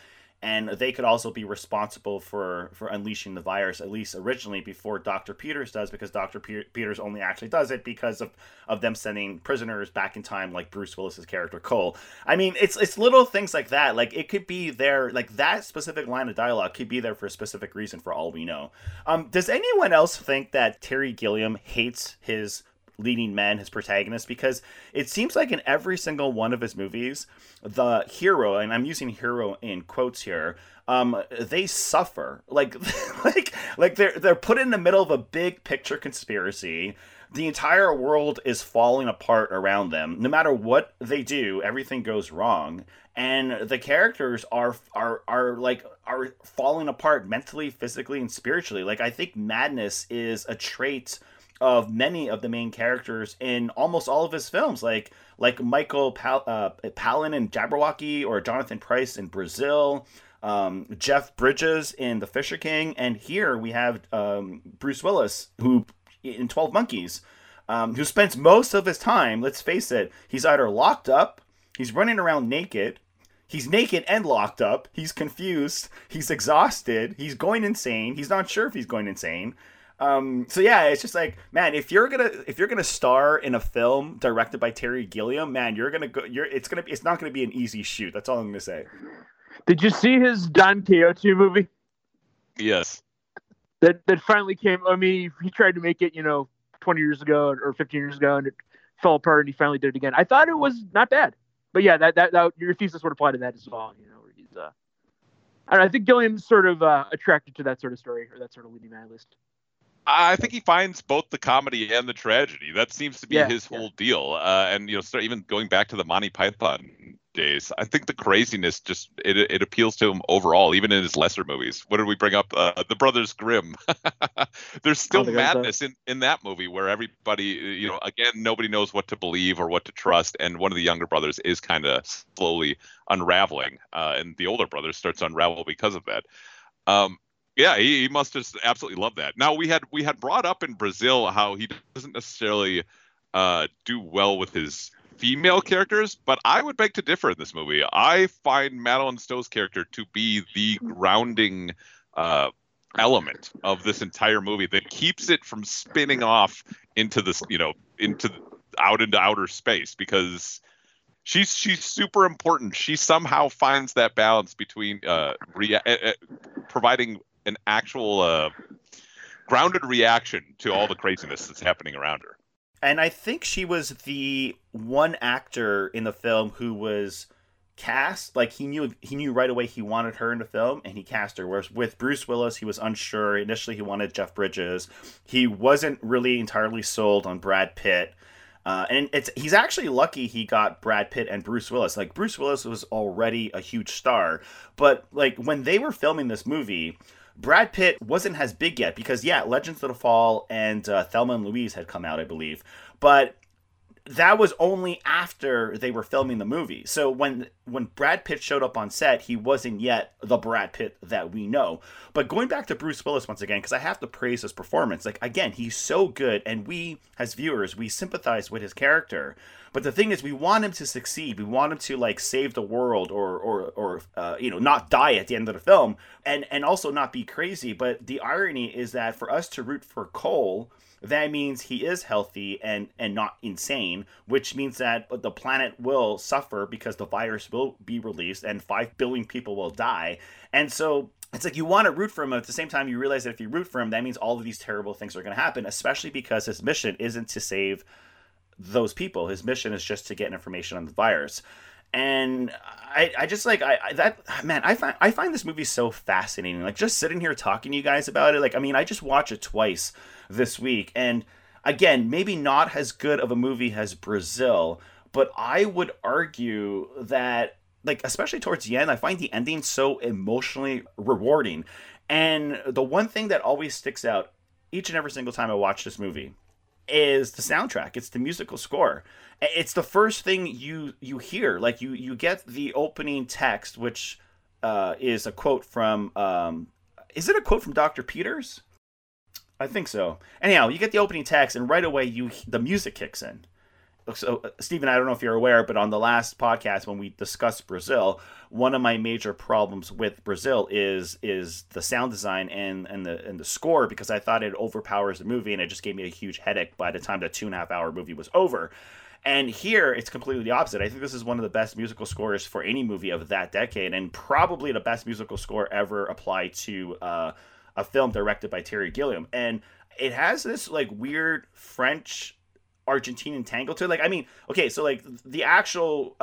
and they could also be responsible for unleashing the virus, at least originally, before Dr. Peters does, because Dr. Peters only actually does it because of them sending prisoners back in time, like Bruce Willis's character Cole. I mean, it's little things like that. Like, it could be there, like, that specific line of dialogue could be there for a specific reason, for all we know. Does anyone else think that Terry Gilliam hates his leading man, his protagonist? Because it seems like in every single one of his movies, the hero, and I'm using hero in quotes here, they suffer. Like they're put in the middle of a big picture conspiracy. The entire world is falling apart around them. No matter what they do, everything goes wrong. And the characters are falling apart mentally, physically, and spiritually. Like, I think madness is a trait of many of the main characters in almost all of his films, like Michael Palin in Jabberwocky, or Jonathan Pryce in Brazil, Jeff Bridges in The Fisher King, and here we have Bruce Willis, who in 12 Monkeys, who spends most of his time, let's face it, he's either locked up, he's running around naked, he's naked and locked up, he's confused, he's exhausted, he's going insane, he's not sure if he's going insane. So yeah, it's just like, man, if you're gonna star in a film directed by Terry Gilliam, man, it's not gonna be an easy shoot. That's all I'm gonna say. Did you see his Don Quixote movie? Yes. That finally came. I mean, he tried to make it, you know, 20 years ago or 15 years ago, and it fell apart, and he finally did it again. I thought it was not bad, but yeah, that your thesis would apply to that as well. You know, where he's I don't know, I think Gilliam's sort of attracted to that sort of story or that sort of leading man list. I think he finds both the comedy and the tragedy. That seems to be his whole deal. And, you know, so even going back to the Monty Python days, I think the craziness just, it appeals to him overall, even in his lesser movies. What did we bring up? The Brothers Grimm. There's still madness in that movie where everybody, you know, again, nobody knows what to believe or what to trust. And one of the younger brothers is kind of slowly unraveling. And the older brother starts to unravel because of that. Yeah, he must just absolutely love that. Now, we had brought up in Brazil how he doesn't necessarily do well with his female characters, but I would beg to differ in this movie. I find Madeline Stowe's character to be the grounding element of this entire movie that keeps it from spinning off into this, you know, into outer space, because She's super important. She somehow finds that balance between providing an actual grounded reaction to all the craziness that's happening around her. And I think she was the one actor in the film who was cast, like he knew right away he wanted her in the film, and he cast her. Whereas with Bruce Willis, he was unsure. Initially, he wanted Jeff Bridges. He wasn't really entirely sold on Brad Pitt. And he's actually lucky he got Brad Pitt and Bruce Willis. Like, Bruce Willis was already a huge star, but like when they were filming this movie, Brad Pitt wasn't as big yet because, yeah, Legends of the Fall and Thelma and Louise had come out, I believe. But that was only after they were filming the movie. So when Brad Pitt showed up on set, he wasn't yet the Brad Pitt that we know. But going back to Bruce Willis once again, because I have to praise his performance. Like, again, he's so good, and we, as viewers, we sympathize with his character. But the thing is, we want him to succeed. We want him to, like, save the world or you know, not die at the end of the film, and also not be crazy. But the irony is that for us to root for Cole, that means he is healthy and not insane, which means that the planet will suffer because the virus will be released and 5 billion people will die. And so it's like you want to root for him, but at the same time you realize that if you root for him, that means all of these terrible things are going to happen, especially because his mission isn't to save those people. His mission is just to get information on the virus. And I find this movie so fascinating. Like, just sitting here talking to you guys about it. Like, I mean, I just watched it twice this week. And again, maybe not as good of a movie as Brazil, but I would argue that, like, especially towards the end, I find the ending so emotionally rewarding. And the one thing that always sticks out each and every single time I watch this movie is the soundtrack. It's the musical score. It's the first thing you hear. Like, you get the opening text, which is a quote from... is it a quote from Dr. Peters? I think so. Anyhow, you get the opening text, and right away the music kicks in. So, Stephen, I don't know if you're aware, but on the last podcast when we discussed Brazil, one of my major problems with Brazil is the sound design and the score, because I thought it overpowers the movie, and it just gave me a huge headache by the time the 2.5-hour movie was over. And here, it's completely the opposite. I think this is one of the best musical scores for any movie of that decade, and probably the best musical score ever applied to a film directed by Terry Gilliam. And it has this, like, weird French... Argentinian tango to it. Like, I mean, okay, so, like, the actual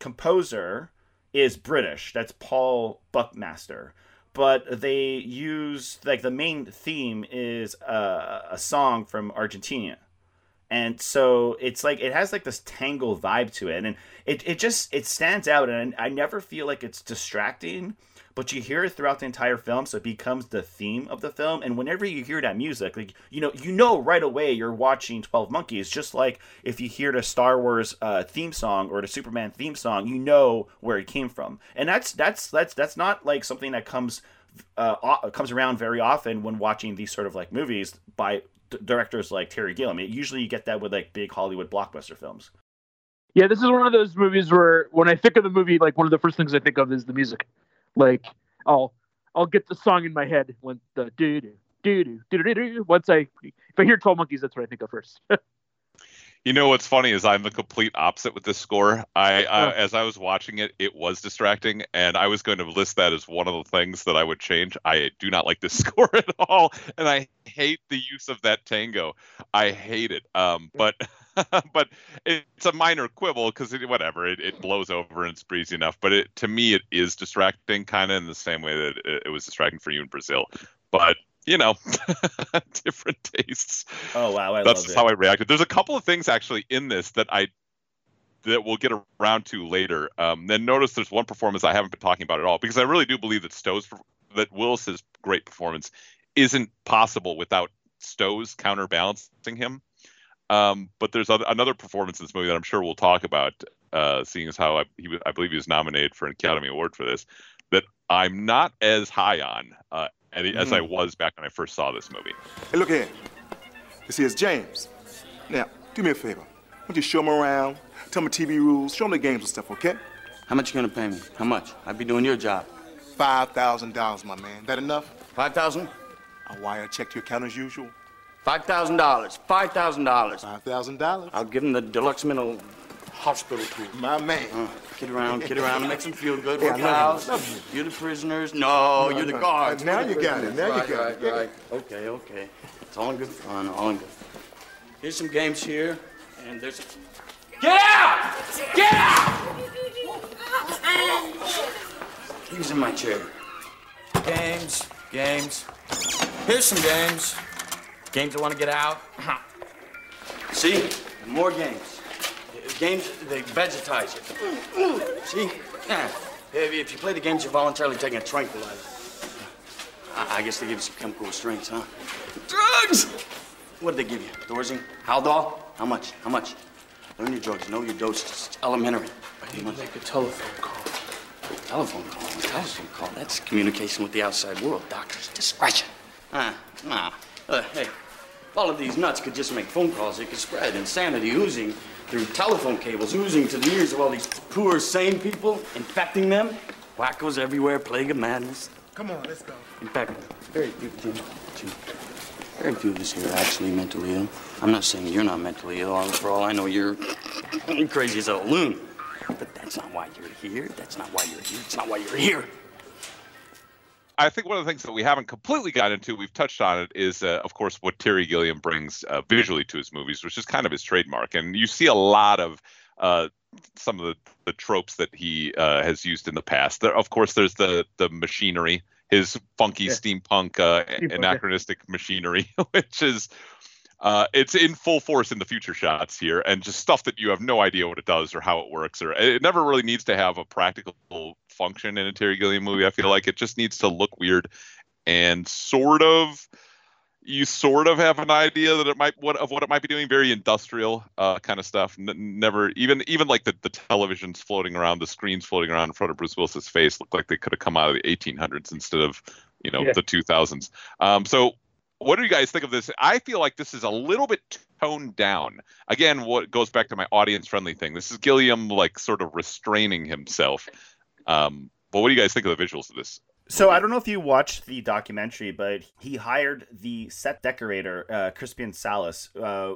composer is British. That's Paul Buckmaster. But they use, like, the main theme is a song from Argentina. And so it's like, it has, like, this tango vibe to it. And it just stands out. And I never feel like it's distracting, but you hear it throughout the entire film, so it becomes the theme of the film. And whenever you hear that music, like, you know right away you're watching 12 Monkeys, just like if you hear the Star Wars theme song or the Superman theme song, you know where it came from. And that's not, like, something that comes around very often when watching these sort of, like, movies by directors like Terry Gilliam. Usually you get that with, like, big Hollywood blockbuster films. Yeah, this is one of those movies where when I think of the movie, like, one of the first things I think of is the music. Like, I'll get the song in my head when the doo doo doo doo doo doo. If I hear 12 Monkeys, that's what I think of first. You know what's funny is I'm the complete opposite with this score. As I was watching it, it was distracting, and I was going to list that as one of the things that I would change. I do not like this score at all, and I hate the use of that tango. I hate it. But it's a minor quibble because it blows over and it's breezy enough. But to me, it is distracting, kind of in the same way that it was distracting for you in Brazil. But, you know, different tastes. Oh, wow. That's how I reacted. There's a couple of things actually in this that we'll get around to later. Then notice there's one performance I haven't been talking about at all, because I really do believe that Willis's great performance isn't possible without Stowe's counterbalancing him. But there's another performance in this movie that I'm sure we'll talk about, seeing as how I believe he was nominated for an Academy Award for this, that I'm not as high on as I was back when I first saw this movie. Hey, look here. This here's James. Now, do me a favor. Why don't you show him around, tell him the TV rules, show him the games and stuff, okay? How much you going to pay me? How much? I'd be doing your job. $5,000, my man. That enough? 5,000? I'll wire a check to your account as usual. $5,000. $5,000. $5,000. I'll give him the deluxe mental hospital tour. My man. Kid around. Makes him feel good. Hey, you're the prisoners. You're the guards. Now you got it. Right. Okay. It's all in good fun. Here's some games here. And there's... Get out! Get out! He's in my chair. Games. Here's some games. Games I want to get out. See? More games. Games, they vegetize you. See? If you play the games, you're voluntarily taking a tranquilizer. I guess they give you some chemical restraints, huh? Drugs! What did they give you? Thorazine? Haldol? How much? Learn your drugs. Know your doses. It's elementary. I need to make a telephone call. Telephone call? That's communication with the outside world. Doctor's discretion. Nah. Hey, all of these nuts could just make phone calls. It could spread insanity oozing through telephone cables, oozing to the ears of all these poor, sane people, infecting them. Wackos everywhere, plague of madness. Come on, let's go. In fact, very few of us here are actually mentally ill. I'm not saying you're not mentally ill. For all I know, you're crazy as a loon. But that's not why you're here. It's not why you're here. I think one of the things that we haven't completely got into, we've touched on it, is, of course, what Terry Gilliam brings visually to his movies, which is kind of his trademark. And you see a lot of some of the tropes that he has used in the past. There, of course, there's the machinery, his funky steampunk anachronistic machinery, which is... it's in full force in the future shots here, and just stuff that you have no idea what it does or how it works. Or it never really needs to have a practical function in a Terry Gilliam movie. I feel like it just needs to look weird, and you sort of have an idea that what it might be doing. Very industrial kind of stuff. Never even like the televisions floating around, the screens floating around in front of Bruce Willis's face look like they could have come out of the 1800s instead of the 2000s. So. What do you guys think of this? I feel like this is a little bit toned down. Again, what goes back to my audience-friendly thing. This is Gilliam, like, sort of restraining himself. But what do you guys think of the visuals of this? So I don't know if you watched the documentary, but he hired the set decorator, Crispian Salas,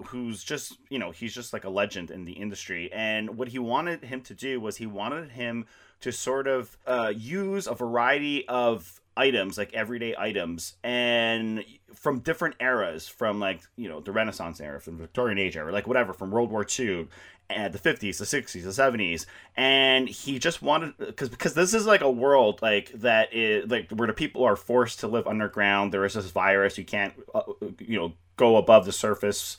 who's just, he's just like a legend in the industry. And what he wanted him to do was he wanted him to sort of use a variety of items, like everyday items, and from different eras, from like, the Renaissance era, from the Victorian age era, like whatever, from World War II, and the 50s, the 60s, the 70s, and he just wanted, because this is like a world like that is like where the people are forced to live underground. There is this virus, you can't go above the surface,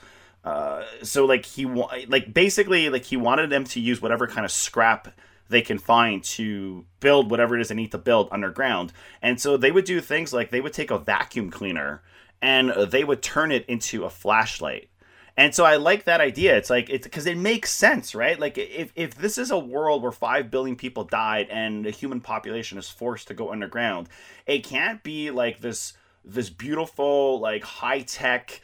so like he wanted them to use whatever kind of scrap they can find to build whatever it is they need to build underground. And so they would do things like they would take a vacuum cleaner and they would turn it into a flashlight. And so I like that idea. It's like, it's because it makes sense, right? Like if this is a world where 5 billion people died and the human population is forced to go underground, it can't be like this beautiful, like high tech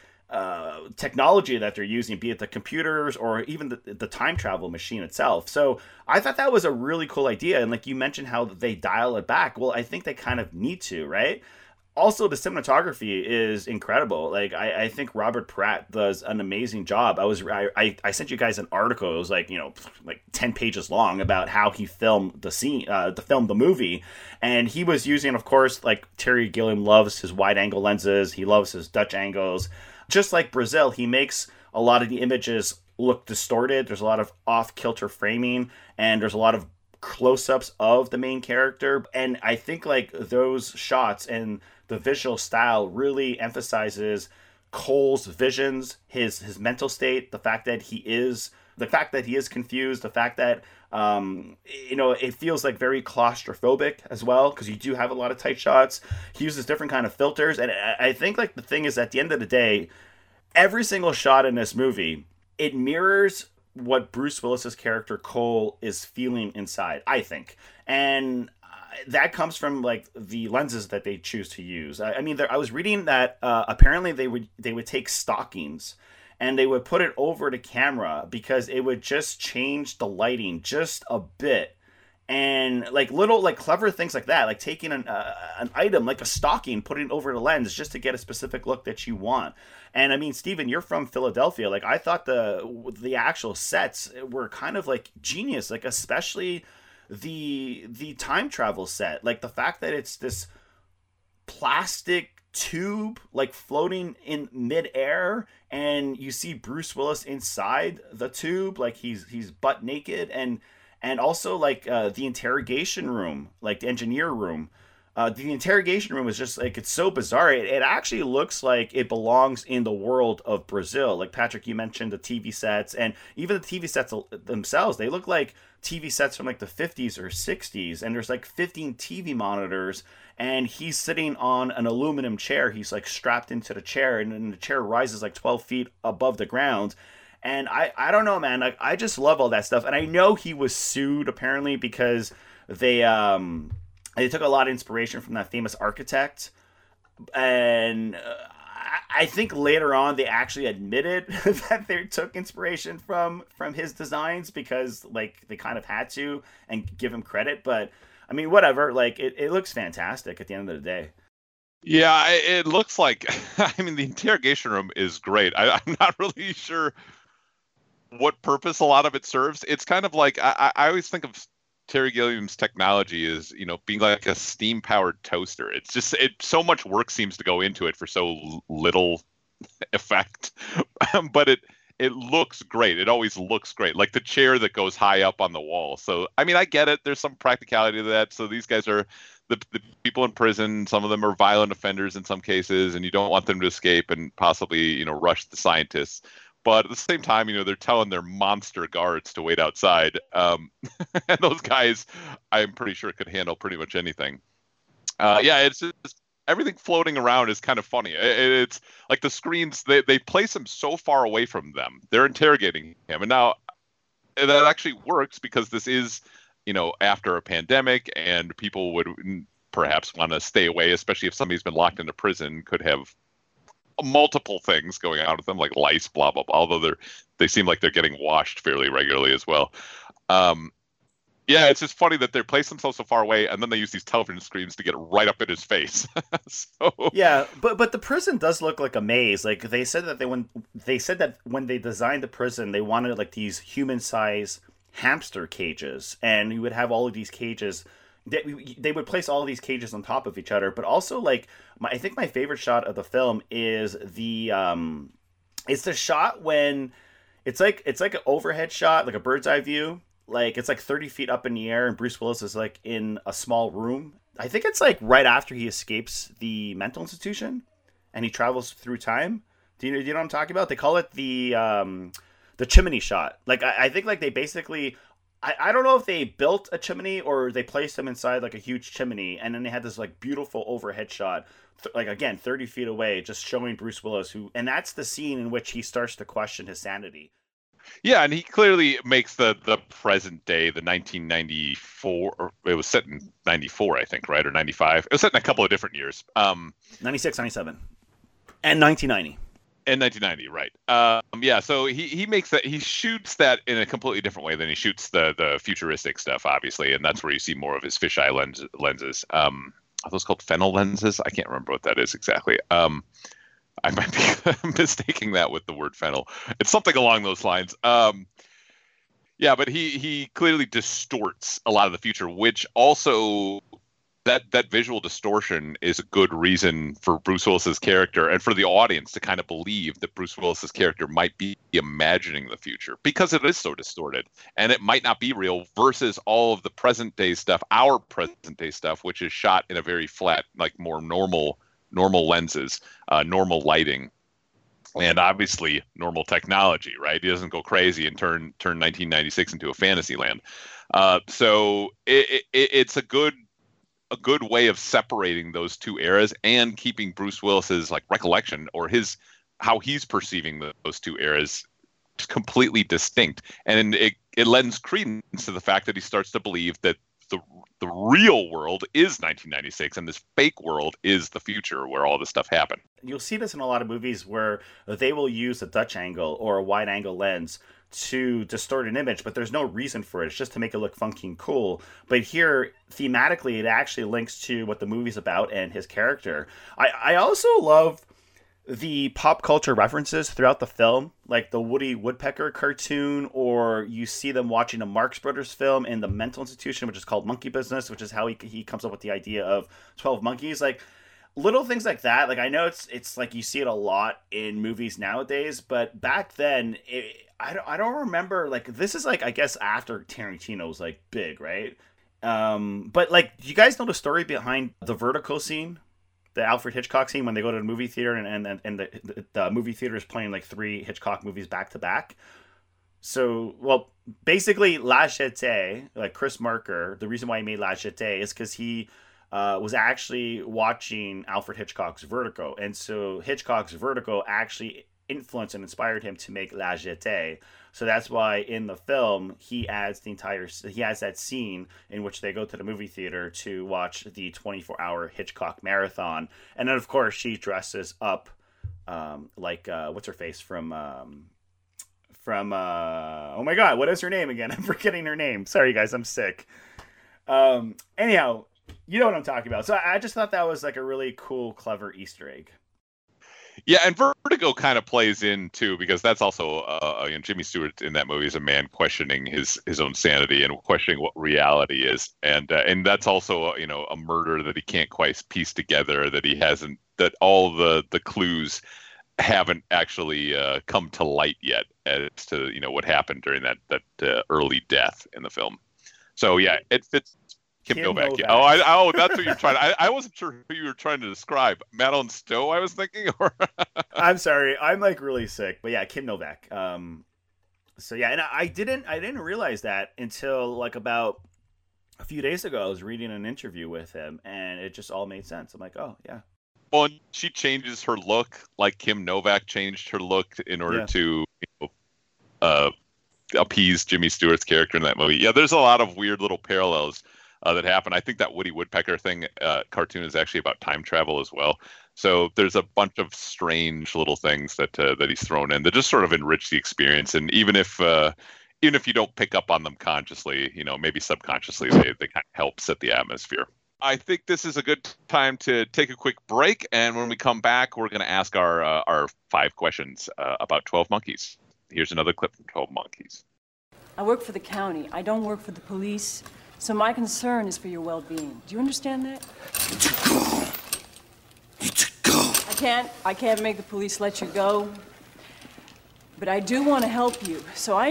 technology that they're using, be it the computers or even the time travel machine itself. So I thought that was a really cool idea. And like you mentioned how they dial it back. Well, I think they kind of need to, right? Also, the cinematography is incredible. Like, I think Robert Pratt does an amazing job. I sent you guys an article. It was like, like 10 pages long about how he filmed the scene, the movie. And he was using, of course, like Terry Gilliam loves his wide angle lenses. He loves his Dutch angles. Just like Brazil, he makes a lot of the images look distorted. There's a lot of off-kilter framing, and there's a lot of close-ups of the main character. And I think like those shots and the visual style really emphasizes Cole's visions, his mental state, the fact that he is confused, the fact that it feels like very claustrophobic as well, because you do have a lot of tight shots. He uses different kind of filters, and I think like the thing is, at the end of the day, every single shot in this movie, it mirrors what Bruce Willis's character Cole is feeling inside, I think. And that comes from like the lenses that they choose to use. I mean, I was reading that apparently they would take stockings and they would put it over the camera because it would just change the lighting just a bit. And like little like clever things like that, like taking an item like a stocking, putting it over the lens just to get a specific look that you want. And I mean, Stephen, you're from Philadelphia. Like I thought the actual sets were kind of like genius, like especially the time travel set, like the fact that it's this plastic tube like floating in midair, and you see Bruce Willis inside the tube, like he's butt naked, and also like the interrogation room, like the engineer room. The interrogation room is just like, it's so bizarre. It actually looks like it belongs in the world of Brazil. Like Patrick, you mentioned the TV sets, and even the TV sets themselves, they look like TV sets from like the 50s or 60s. And there's like 15 TV monitors, and he's sitting on an aluminum chair. He's like strapped into the chair, and then the chair rises like 12 feet above the ground. And I don't know, man, like I just love all that stuff. And I know he was sued apparently because they took a lot of inspiration from that famous architect. And I think later on they actually admitted that they took inspiration from his designs because like they kind of had to and give him credit. But I mean, whatever, like it looks fantastic at the end of the day. Yeah, it looks like, I mean, the interrogation room is great. I'm not really sure what purpose a lot of it serves. It's kind of like, I always think of Terry Gilliam's technology is, you know, being like a steam-powered toaster. It's just, it so much work seems to go into it for so little effect, but it looks great. It always looks great, like the chair that goes high up on the wall. So, I mean, I get it. There's some practicality to that. So these guys are the people in prison. Some of them are violent offenders in some cases, and you don't want them to escape and possibly, you know, rush the scientists. But at the same time, you know, they're telling their monster guards to wait outside. And those guys, I'm pretty sure, could handle pretty much anything. Yeah, it's just everything floating around is kind of funny. It's like the screens, they place him so far away from them. They're interrogating him. And now that actually works because this is, you know, after a pandemic, and people would perhaps want to stay away, especially if somebody's been locked into prison, could have multiple things going on with them, like lice, blah, blah, blah. Although they seem like they're getting washed fairly regularly as well. Yeah, it's just funny that they place themselves so far away, and then they use these television screens to get right up in his face. So yeah, but the prison does look like a maze. Like they said that when they designed the prison, they wanted like these human size hamster cages, and you would have all of these cages. They would place all these cages on top of each other, but also like I think my favorite shot of the film is the shot when it's like an overhead shot, like a bird's eye view, like it's like 30 feet up in the air, and Bruce Willis is like in a small room. I think it's like right after he escapes the mental institution, and he travels through time. Do you know what I'm talking about? They call it the chimney shot. Like I think like they basically. I don't know if they built a chimney or they placed them inside like a huge chimney, and then they had this like beautiful overhead shot, like again 30 feet away, just showing Bruce Willis and that's the scene in which he starts to question his sanity. Yeah, and he clearly makes the present day, the 1994. Or it was set in 94, I think, right, or 95. It was set in a couple of different years. 96, 97, and 1990. In 1990, right. Yeah, so he makes that, he shoots that in a completely different way than he shoots the futuristic stuff, obviously, and that's where you see more of his fisheye lenses. Are those called Fennel lenses? I can't remember what that is exactly. I might be mistaking that with the word Fennel. It's something along those lines. Yeah, but he clearly distorts a lot of the future, which also... That visual distortion is a good reason for Bruce Willis's character and for the audience to kind of believe that Bruce Willis's character might be imagining the future, because it is so distorted and it might not be real, versus all of the present day stuff, our present day stuff, which is shot in a very flat, like more normal lenses, normal lighting, and obviously normal technology, right? He doesn't go crazy and turn 1996 into a fantasy land. So it's a good way of separating those two eras and keeping Bruce Willis's like recollection or his, how he's perceiving those two eras completely distinct. And it lends credence to the fact that he starts to believe that the real world is 1996 and this fake world is the future where all this stuff happened. You'll see this in a lot of movies where they will use a Dutch angle or a wide angle lens to distort an image, but there's no reason for it. It's just to make it look funky and cool. But here, thematically, it actually links to what the movie's about and his character. I also love the pop culture references throughout the film, like the Woody Woodpecker cartoon, or you see them watching a Marx Brothers film in the mental institution, which is called Monkey Business, which is how he comes up with the idea of 12 monkeys. Like, little things like that. Like I know it's like you see it a lot in movies nowadays, but back then I don't remember. Like this is like I guess after Tarantino's like big, right? But like, do you guys know the story behind the Vertigo scene, the Alfred Hitchcock scene, when they go to the movie theater and the movie theater is playing like three Hitchcock movies back to back? So, well, basically La Jetée, like Chris Marker, the reason why he made La Jetée is because he was actually watching Alfred Hitchcock's Vertigo. And so Hitchcock's Vertigo actually influenced and inspired him to make La Jetée. So that's why in the film, he adds that scene in which they go to the movie theater to watch the 24-hour Hitchcock marathon. And then, of course, she dresses up like, what's her face from oh my God, what is her name again? I'm forgetting her name. Sorry, guys, I'm sick. Anyhow, you know what I'm talking about. So I just thought that was like a really cool, clever Easter egg. Yeah, and Vertigo kind of plays in too, because that's also you know, Jimmy Stewart in that movie is a man questioning his own sanity and questioning what reality is, and that's also, you know, a murder that he can't quite piece together, that he hasn't, that all the clues haven't actually come to light yet as to, you know, what happened during that early death in the film. So yeah, it fits. Kim Novak. Yeah. Oh, that's what you're trying to... I wasn't sure who you were trying to describe. Madeline Stowe, I was thinking? Or... I'm sorry. I'm, like, really sick. But, yeah, Kim Novak. So, yeah. And I didn't realize that until, like, about a few days ago. I was reading an interview with him, and it just all made sense. I'm like, oh, yeah. Well, and she changes her look, like Kim Novak changed her look in order to, you know, appease Jimmy Stewart's character in that movie. Yeah, there's a lot of weird little parallels that happened. I think that Woody Woodpecker thing cartoon is actually about time travel as well. So there's a bunch of strange little things that he's thrown in that just sort of enrich the experience. And even if you don't pick up on them consciously, you know, maybe subconsciously, they kind of help set the atmosphere. I think this is a good time to take a quick break. And when we come back, we're going to ask our 5 questions about 12 Monkeys. Here's another clip from 12 Monkeys. I work for the county. I don't work for the police. So my concern is for your well-being. Do you understand that? Let you go. I can't make the police let you go. But I do want to help you. So I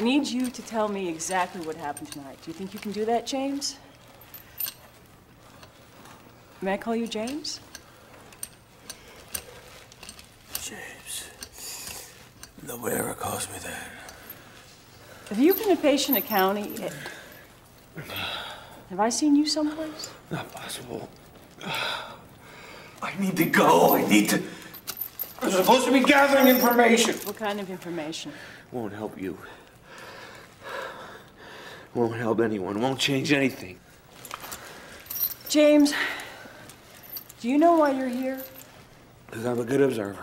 need you to tell me exactly what happened tonight. Do you think you can do that, James? May I call you James? James. Nobody ever calls me that. Have you been a patient at county? Have I seen you someplace? Not possible. I need to go. I'm supposed to be gathering information. What kind of information? Won't help you. Won't help anyone. Won't change anything. James, do you know why you're here? Because I'm a good observer.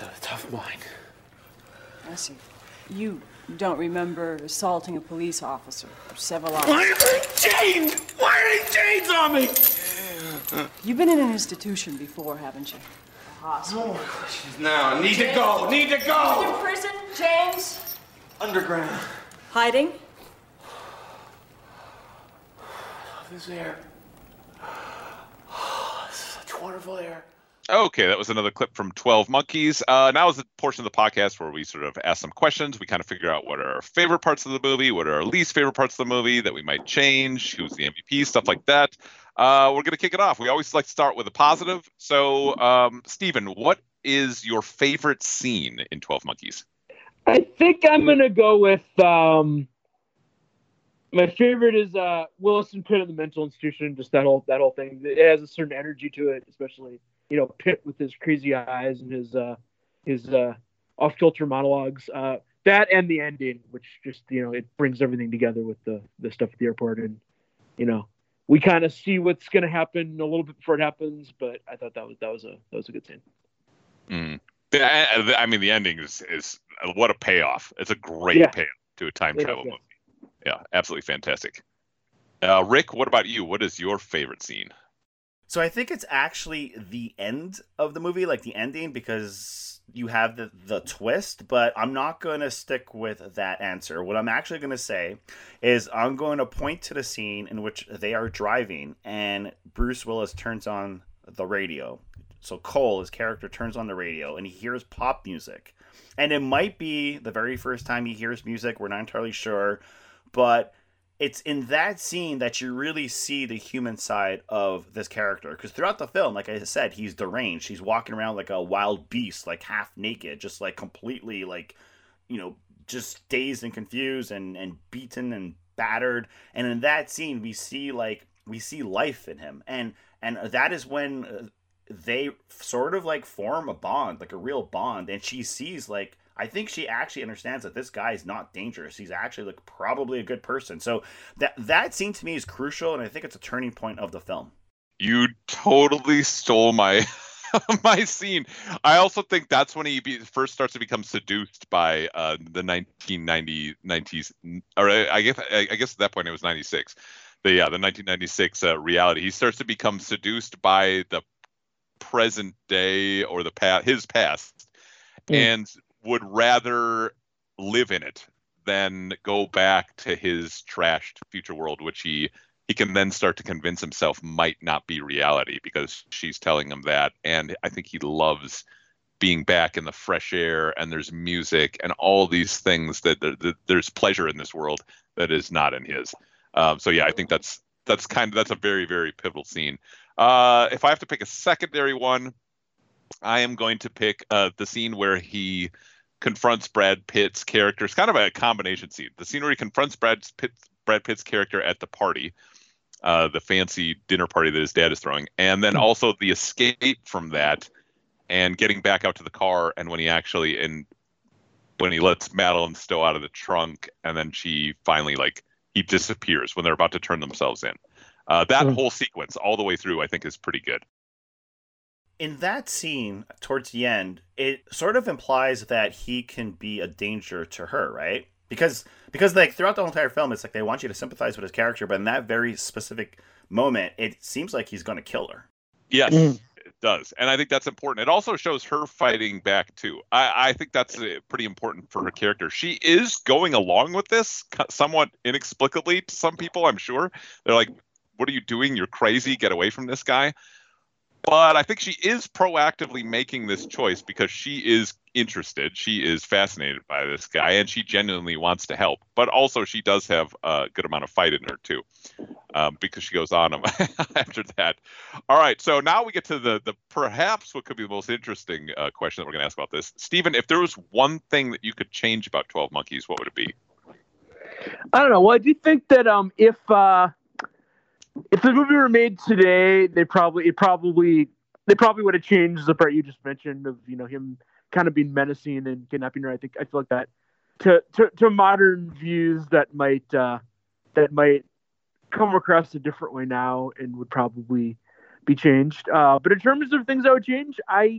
I have a tough mind. I see. You don't remember assaulting a police officer or several officers. Why are they chains on me? You've been in an institution before, haven't you? A hospital. No more questions now. I need to go. He's in prison, James. Underground. Hiding. This air. This is such wonderful air. Okay, that was another clip from 12 Monkeys. Now is the portion of the podcast where we sort of ask some questions. We kind of figure out what are our favorite parts of the movie, what are our least favorite parts of the movie that we might change, who's the MVP, stuff like that. We're going to kick it off. We always like to start with a positive. So, Stephen, what is your favorite scene in 12 Monkeys? I think I'm going to go with my favorite is Willis and Pitt in the mental institution, just that whole thing. It has a certain energy to it, especially... You know, Pitt with his crazy eyes and his off-kilter monologues. That and the ending, which just, you know, it brings everything together with the stuff at the airport. And, you know, we kind of see what's going to happen a little bit before it happens. But I thought that was a good scene. Mm. I mean, the ending is what a payoff. It's a great payoff to a time travel movie. Yeah, absolutely fantastic. Rick, what about you? What is your favorite scene? So I think it's actually the end of the movie, like the ending, because you have the twist, but I'm not going to stick with that answer. What I'm actually going to say is I'm going to point to the scene in which they are driving and Bruce Willis turns on the radio. So Cole, his character, turns on the radio and he hears pop music. And it might be the very first time he hears music. We're not entirely sure, but... It's in that scene that you really see the human side of this character. Because throughout the film, like I said, he's deranged. He's walking around like a wild beast, like half naked, just like completely like, you know, just dazed and confused and beaten and battered. And in that scene, we see life in him. And that is when they sort of like form a bond, like a real bond. And she sees like, I think she actually understands that this guy is not dangerous. He's actually like probably a good person. So that scene to me is crucial, and I think it's a turning point of the film. You totally stole my my scene. I also think that's when he first starts to become seduced by the 1990s. Or I guess at that point it was 96. The 1996 reality. He starts to become seduced by the present day or the past, his past, and would rather live in it than go back to his trashed future world, which he can then start to convince himself might not be reality because she's telling him that. And I think he loves being back in the fresh air, and there's music and all these things that there's pleasure in this world that is not in his. So yeah, I think that's a very, very pivotal scene. If I have to pick a secondary one, I am going to pick the scene where he confronts Brad Pitt's character. It's kind of a combination scene. The scene where he confronts Brad Pitt's character at the party, the fancy dinner party that his dad is throwing, and then also the escape from that and getting back out to the car, and when he lets Madeline Stowe out of the trunk, and then she finally, he disappears when they're about to turn themselves in. That whole sequence all the way through, I think, is pretty good. In that scene, towards the end, it sort of implies that he can be a danger to her, right? Because throughout the whole entire film, it's like they want you to sympathize with his character, but in that very specific moment, it seems like he's going to kill her. Yes, it does. And I think that's important. It also shows her fighting back, too. I think that's pretty important for her character. She is going along with this somewhat inexplicably to some people, I'm sure. They're like, what are you doing? You're crazy. Get away from this guy. But I think she is proactively making this choice because she is interested. She is fascinated by this guy, and she genuinely wants to help. But also she does have a good amount of fight in her, too, because she goes on after that. All right, so now we get to the perhaps what could be the most interesting question that we're going to ask about this. Stephen, if there was one thing that you could change about 12 Monkeys, what would it be? I don't know. Well, I do think that if the movie were made today, they probably would have changed the part you just mentioned of, him kind of being menacing and kidnapping her. I feel like that to modern views that might come across a different way now and would probably be changed. But in terms of things I would change, other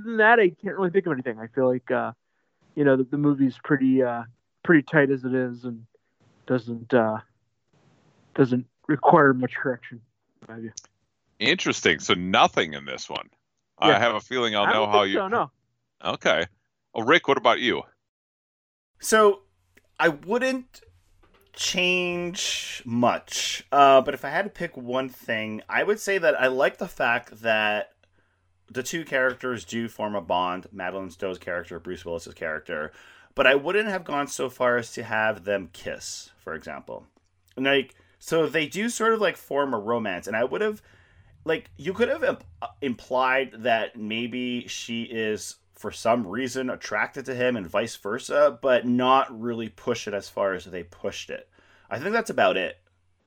than that, I can't really think of anything. I feel like the movie's pretty tight as it is and doesn't require much correction. Interesting. So nothing in this one. Yeah. I have a feeling I'll know how you. So, no. Okay. Well, Rick, what about you? So I wouldn't change much, but if I had to pick one thing, I would say that I like the fact that the two characters do form a bond: Madeline Stowe's character, Bruce Willis's character. But I wouldn't have gone so far as to have them kiss, for example. So they do sort of form a romance, and I would have, you could have implied that maybe she is for some reason attracted to him and vice versa, but not really push it as far as they pushed it. I think that's about it.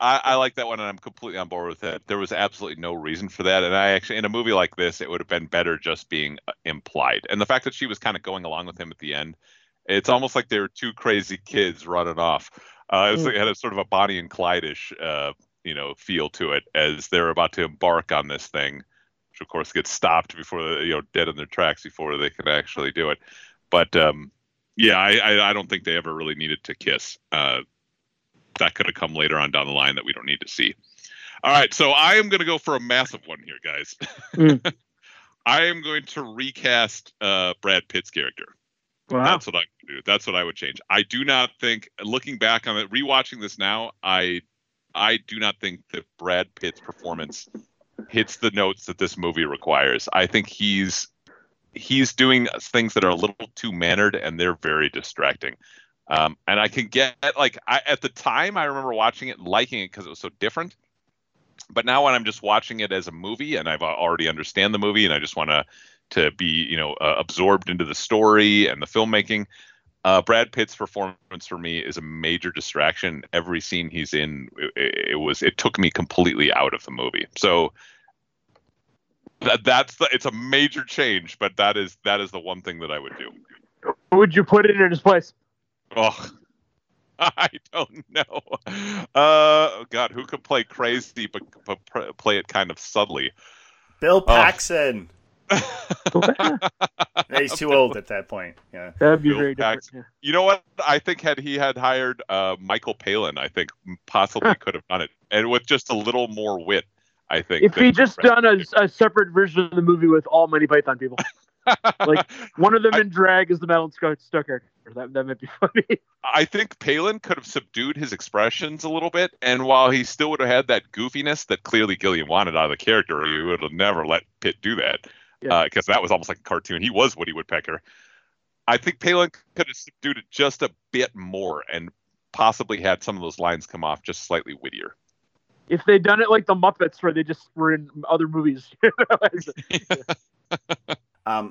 I like that one, and I'm completely on board with that. There was absolutely no reason for that, and I actually, in a movie like this, it would have been better just being implied. And the fact that she was kind of going along with him at the end, it's almost like they were two crazy kids running off. It had a sort of a Bonnie and Clyde-ish, feel to it as they're about to embark on this thing, which of course gets stopped before they, dead in their tracks before they could actually do it. But I don't think they ever really needed to kiss. That could have come later on down the line that we don't need to see. All right, so I am going to go for a massive one here, guys. I am going to recast Brad Pitt's character. Wow. That's what I would do. That's what I would change. I do not think, looking back on it, rewatching this now, I do not think that Brad Pitt's performance hits the notes that this movie requires. I think he's doing things that are a little too mannered, and they're very distracting. And I can get at the time I remember watching it, liking it because it was so different. But now when I'm just watching it as a movie, and I've already understand the movie, and I just want to be, absorbed into the story and the filmmaking. Brad Pitt's performance for me is a major distraction. Every scene he's in, it took me completely out of the movie. So it's a major change, but that is the one thing that I would do. Would you put it in his place? Oh, I don't know. God, who could play crazy but play it kind of subtly? Bill Paxton. He's too old at that point. Yeah, that'd be very different. Yeah. You know what? I think had he hired Michael Palin, I think possibly could have done it, and with just a little more wit, I think. If he just done a separate version of the movie with all Monty Python people. Like, one of them in drag is the Madeline Stowe character. That might be funny. I think Palin could have subdued his expressions a little bit, and while he still would have had that goofiness that clearly Gilliam wanted out of the character, he would have never let Pitt do that, because that was almost like a cartoon. He was Woody Woodpecker. I think Palin could have subdued it just a bit more and possibly had some of those lines come off just slightly wittier. If they'd done it like the Muppets, where they just were in other movies.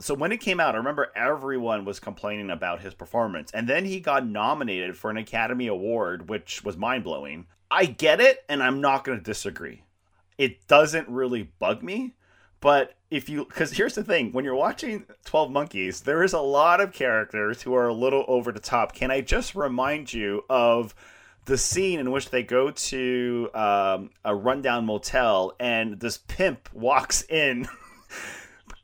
So when it came out, I remember everyone was complaining about his performance. And then he got nominated for an Academy Award, which was mind-blowing. I get it, and I'm not going to disagree. It doesn't really bug me. But if you... Because here's the thing. When you're watching 12 Monkeys, there is a lot of characters who are a little over the top. Can I just remind you of... the scene in which they go to a rundown motel and this pimp walks in,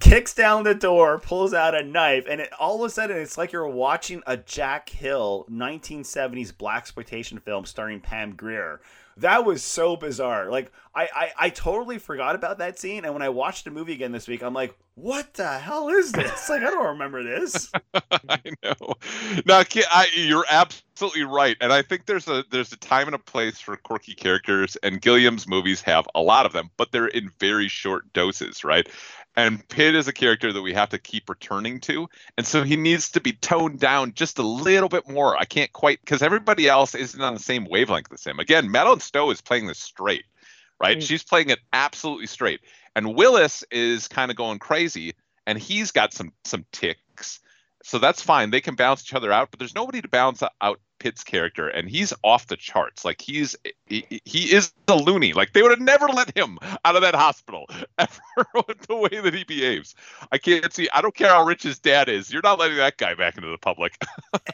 kicks down the door, pulls out a knife, and all of a sudden it's like you're watching a Jack Hill 1970s blaxploitation film starring Pam Grier. That was so bizarre. Like, I totally forgot about that scene, and when I watched the movie again this week, I'm like, what the hell is this? Like, I don't remember this. I know. Now, you're absolutely right, and I think there's a time and a place for quirky characters, and Gilliam's movies have a lot of them, but they're in very short doses, right? And Pitt is a character that we have to keep returning to, and so he needs to be toned down just a little bit more. I can't quite, because everybody else isn't on the same wavelength as him. Again, Madeline Stowe is playing this straight, right? Mm-hmm. She's playing it absolutely straight. And Willis is kind of going crazy, and he's got some ticks. So that's fine. They can balance each other out, but there's nobody to balance out Pitt's character, and he's off the charts. Like, he is a loony. Like, they would have never let him out of that hospital ever with the way that he behaves. I don't care how rich his dad is. You're not letting that guy back into the public.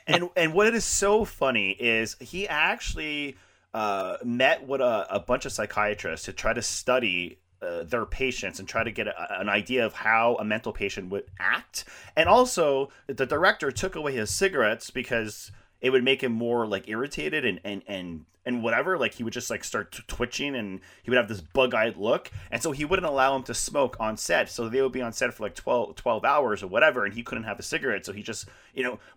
and what is so funny is he actually met with a bunch of psychiatrists to try to study their patients and try to get an idea of how a mental patient would act. And also, the director took away his cigarettes because it would make him more like irritated and whatever. Like, he would just like start twitching, and he would have this bug-eyed look. And so he wouldn't allow him to smoke on set. So they would be on set for like 12 hours or whatever, and he couldn't have a cigarette. So he just,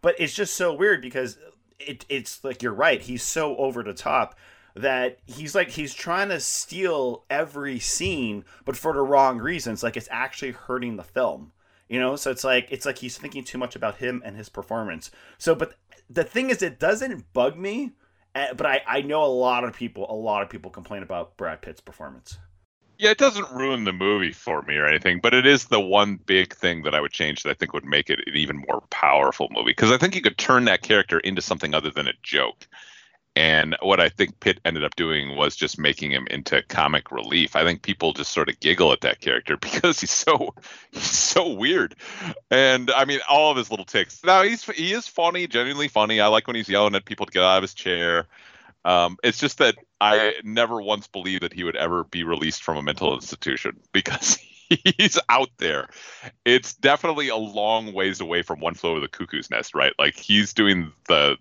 but it's just so weird because it's like, you're right. He's so over the top that he's trying to steal every scene, but for the wrong reasons. Like, it's actually hurting the film, so it's like he's thinking too much about him and his performance. So, but the thing is, it doesn't bug me, but I know a lot of people complain about Brad Pitt's performance. Yeah, it doesn't ruin the movie for me or anything, but it is the one big thing that I would change that I think would make it an even more powerful movie, because I think you could turn that character into something other than a joke. And what I think Pitt ended up doing was just making him into comic relief. I think people just sort of giggle at that character because he's so weird. And I mean, all of his little tics. Now, he is funny, genuinely funny. I like when he's yelling at people to get out of his chair. It's just that I never once believed that he would ever be released from a mental institution because he's out there. It's definitely a long ways away from One Flew Over the Cuckoo's Nest, right? Like, he's doing the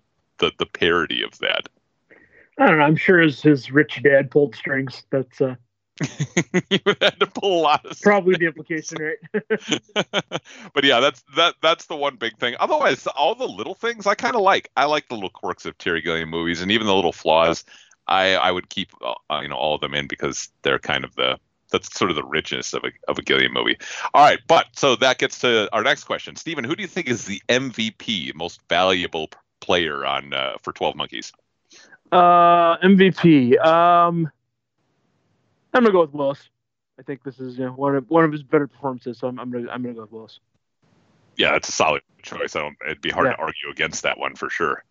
parody of that. I don't know. I'm sure his rich dad pulled strings. That's you would have to pull a lot of strings. Probably the implication, right? But yeah, that's the one big thing. Otherwise, all the little things I kind of like. I like the little quirks of Terry Gilliam movies, and even the little flaws. I would keep all of them in because they're kind of that's sort of the richness of a Gilliam movie. All right, but so that gets to our next question, Stephen. Who do you think is the MVP, most valuable player on for 12 Monkeys? MVP. I'm gonna go with Willis. I think this is one of his better performances, so I'm gonna go with Willis. Yeah, that's a solid choice. It'd be hard to argue against that one for sure.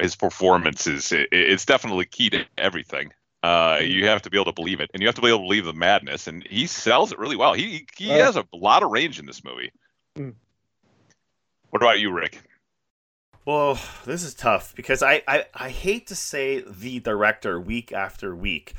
His performance it's definitely key to everything. You have to be able to believe it, and you have to be able to believe the madness, and he sells it really well. He has a lot of range in this movie. Mm. What about you, Rick? Well, this is tough because I hate to say the director week after week.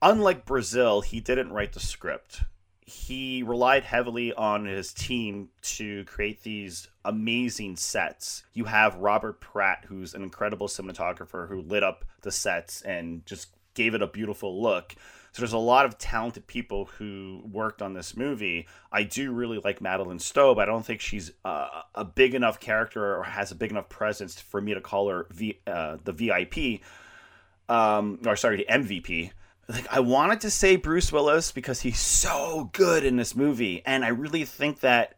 Unlike Brazil, he didn't write the script. He relied heavily on his team to create these amazing sets. You have Robert Pratt, who's an incredible cinematographer who lit up the sets and just gave it a beautiful look. So there's a lot of talented people who worked on this movie. I do really like Madeline Stowe, but I don't think she's a big enough character or has a big enough presence for me to call her the VIP, the MVP. Like, I wanted to say Bruce Willis because he's so good in this movie. And I really think that,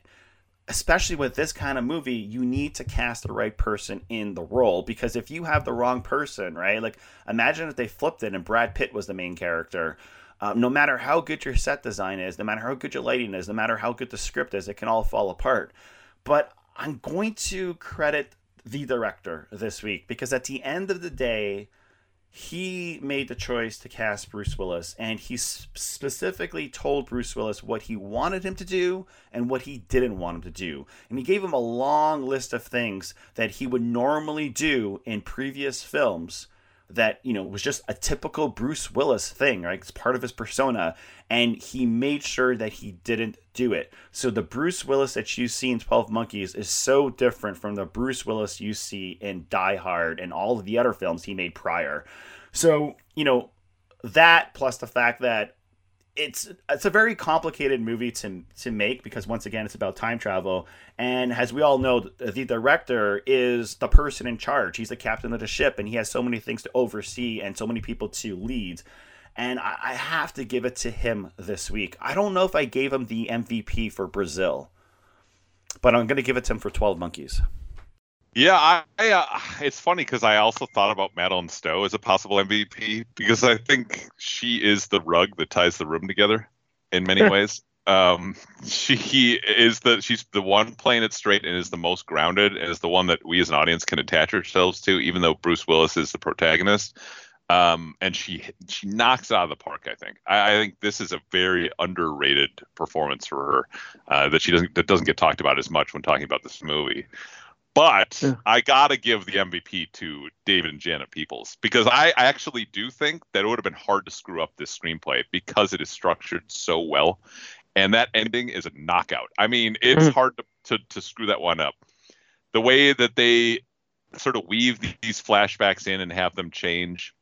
especially with this kind of movie, you need to cast the right person in the role, because if you have the wrong person, right? Like, imagine if they flipped it and Brad Pitt was the main character. No matter how good your set design is, no matter how good your lighting is, no matter how good the script is, it can all fall apart. But I'm going to credit the director this week, because at the end of the day, he made the choice to cast Bruce Willis, and he specifically told Bruce Willis what he wanted him to do and what he didn't want him to do. And he gave him a long list of things that he would normally do in previous films that, you know, was just a typical Bruce Willis thing, right? It's part of his persona, and he made sure that he didn't do it. So the Bruce Willis that you see in 12 Monkeys is so different from the Bruce Willis you see in Die Hard and all of the other films he made prior. So, you know, that plus the fact that it's a very complicated movie to make, because once again, it's about time travel. And as we all know, the director is the person in charge. He's the captain of the ship, and he has so many things to oversee and so many people to lead. And I have to give it to him this week. I don't know if I gave him the MVP for Brazil, but I'm going to give it to him for 12 Monkeys. Yeah, I it's funny because I also thought about Madeline Stowe as a possible MVP, because I think she is the rug that ties the room together in many ways. She's the one playing it straight and is the most grounded and is the one that we as an audience can attach ourselves to, even though Bruce Willis is the protagonist. And she knocks it out of the park, I think. I think this is a very underrated performance for her that doesn't get talked about as much when talking about this movie. But yeah. I got to give the MVP to David and Janet Peoples, because I actually do think that it would have been hard to screw up this screenplay because it is structured so well. And that ending is a knockout. I mean, it's hard to screw that one up. The way that they sort of weave these flashbacks in and have them change,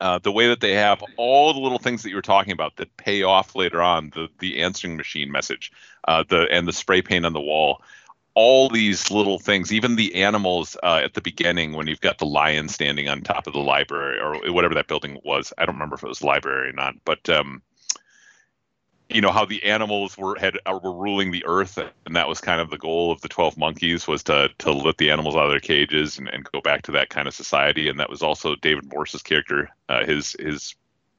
the way that they have all the little things that you were talking about that pay off later on, the answering machine message and the spray paint on the wall. All these little things, even the animals at the beginning when you've got the lion standing on top of the library or whatever that building was. I don't remember if it was library or not, but you know, how the animals were ruling the earth, and that was kind of the goal of the 12 Monkeys, was to let the animals out of their cages and go back to that kind of society. And that was also David Morse's character, his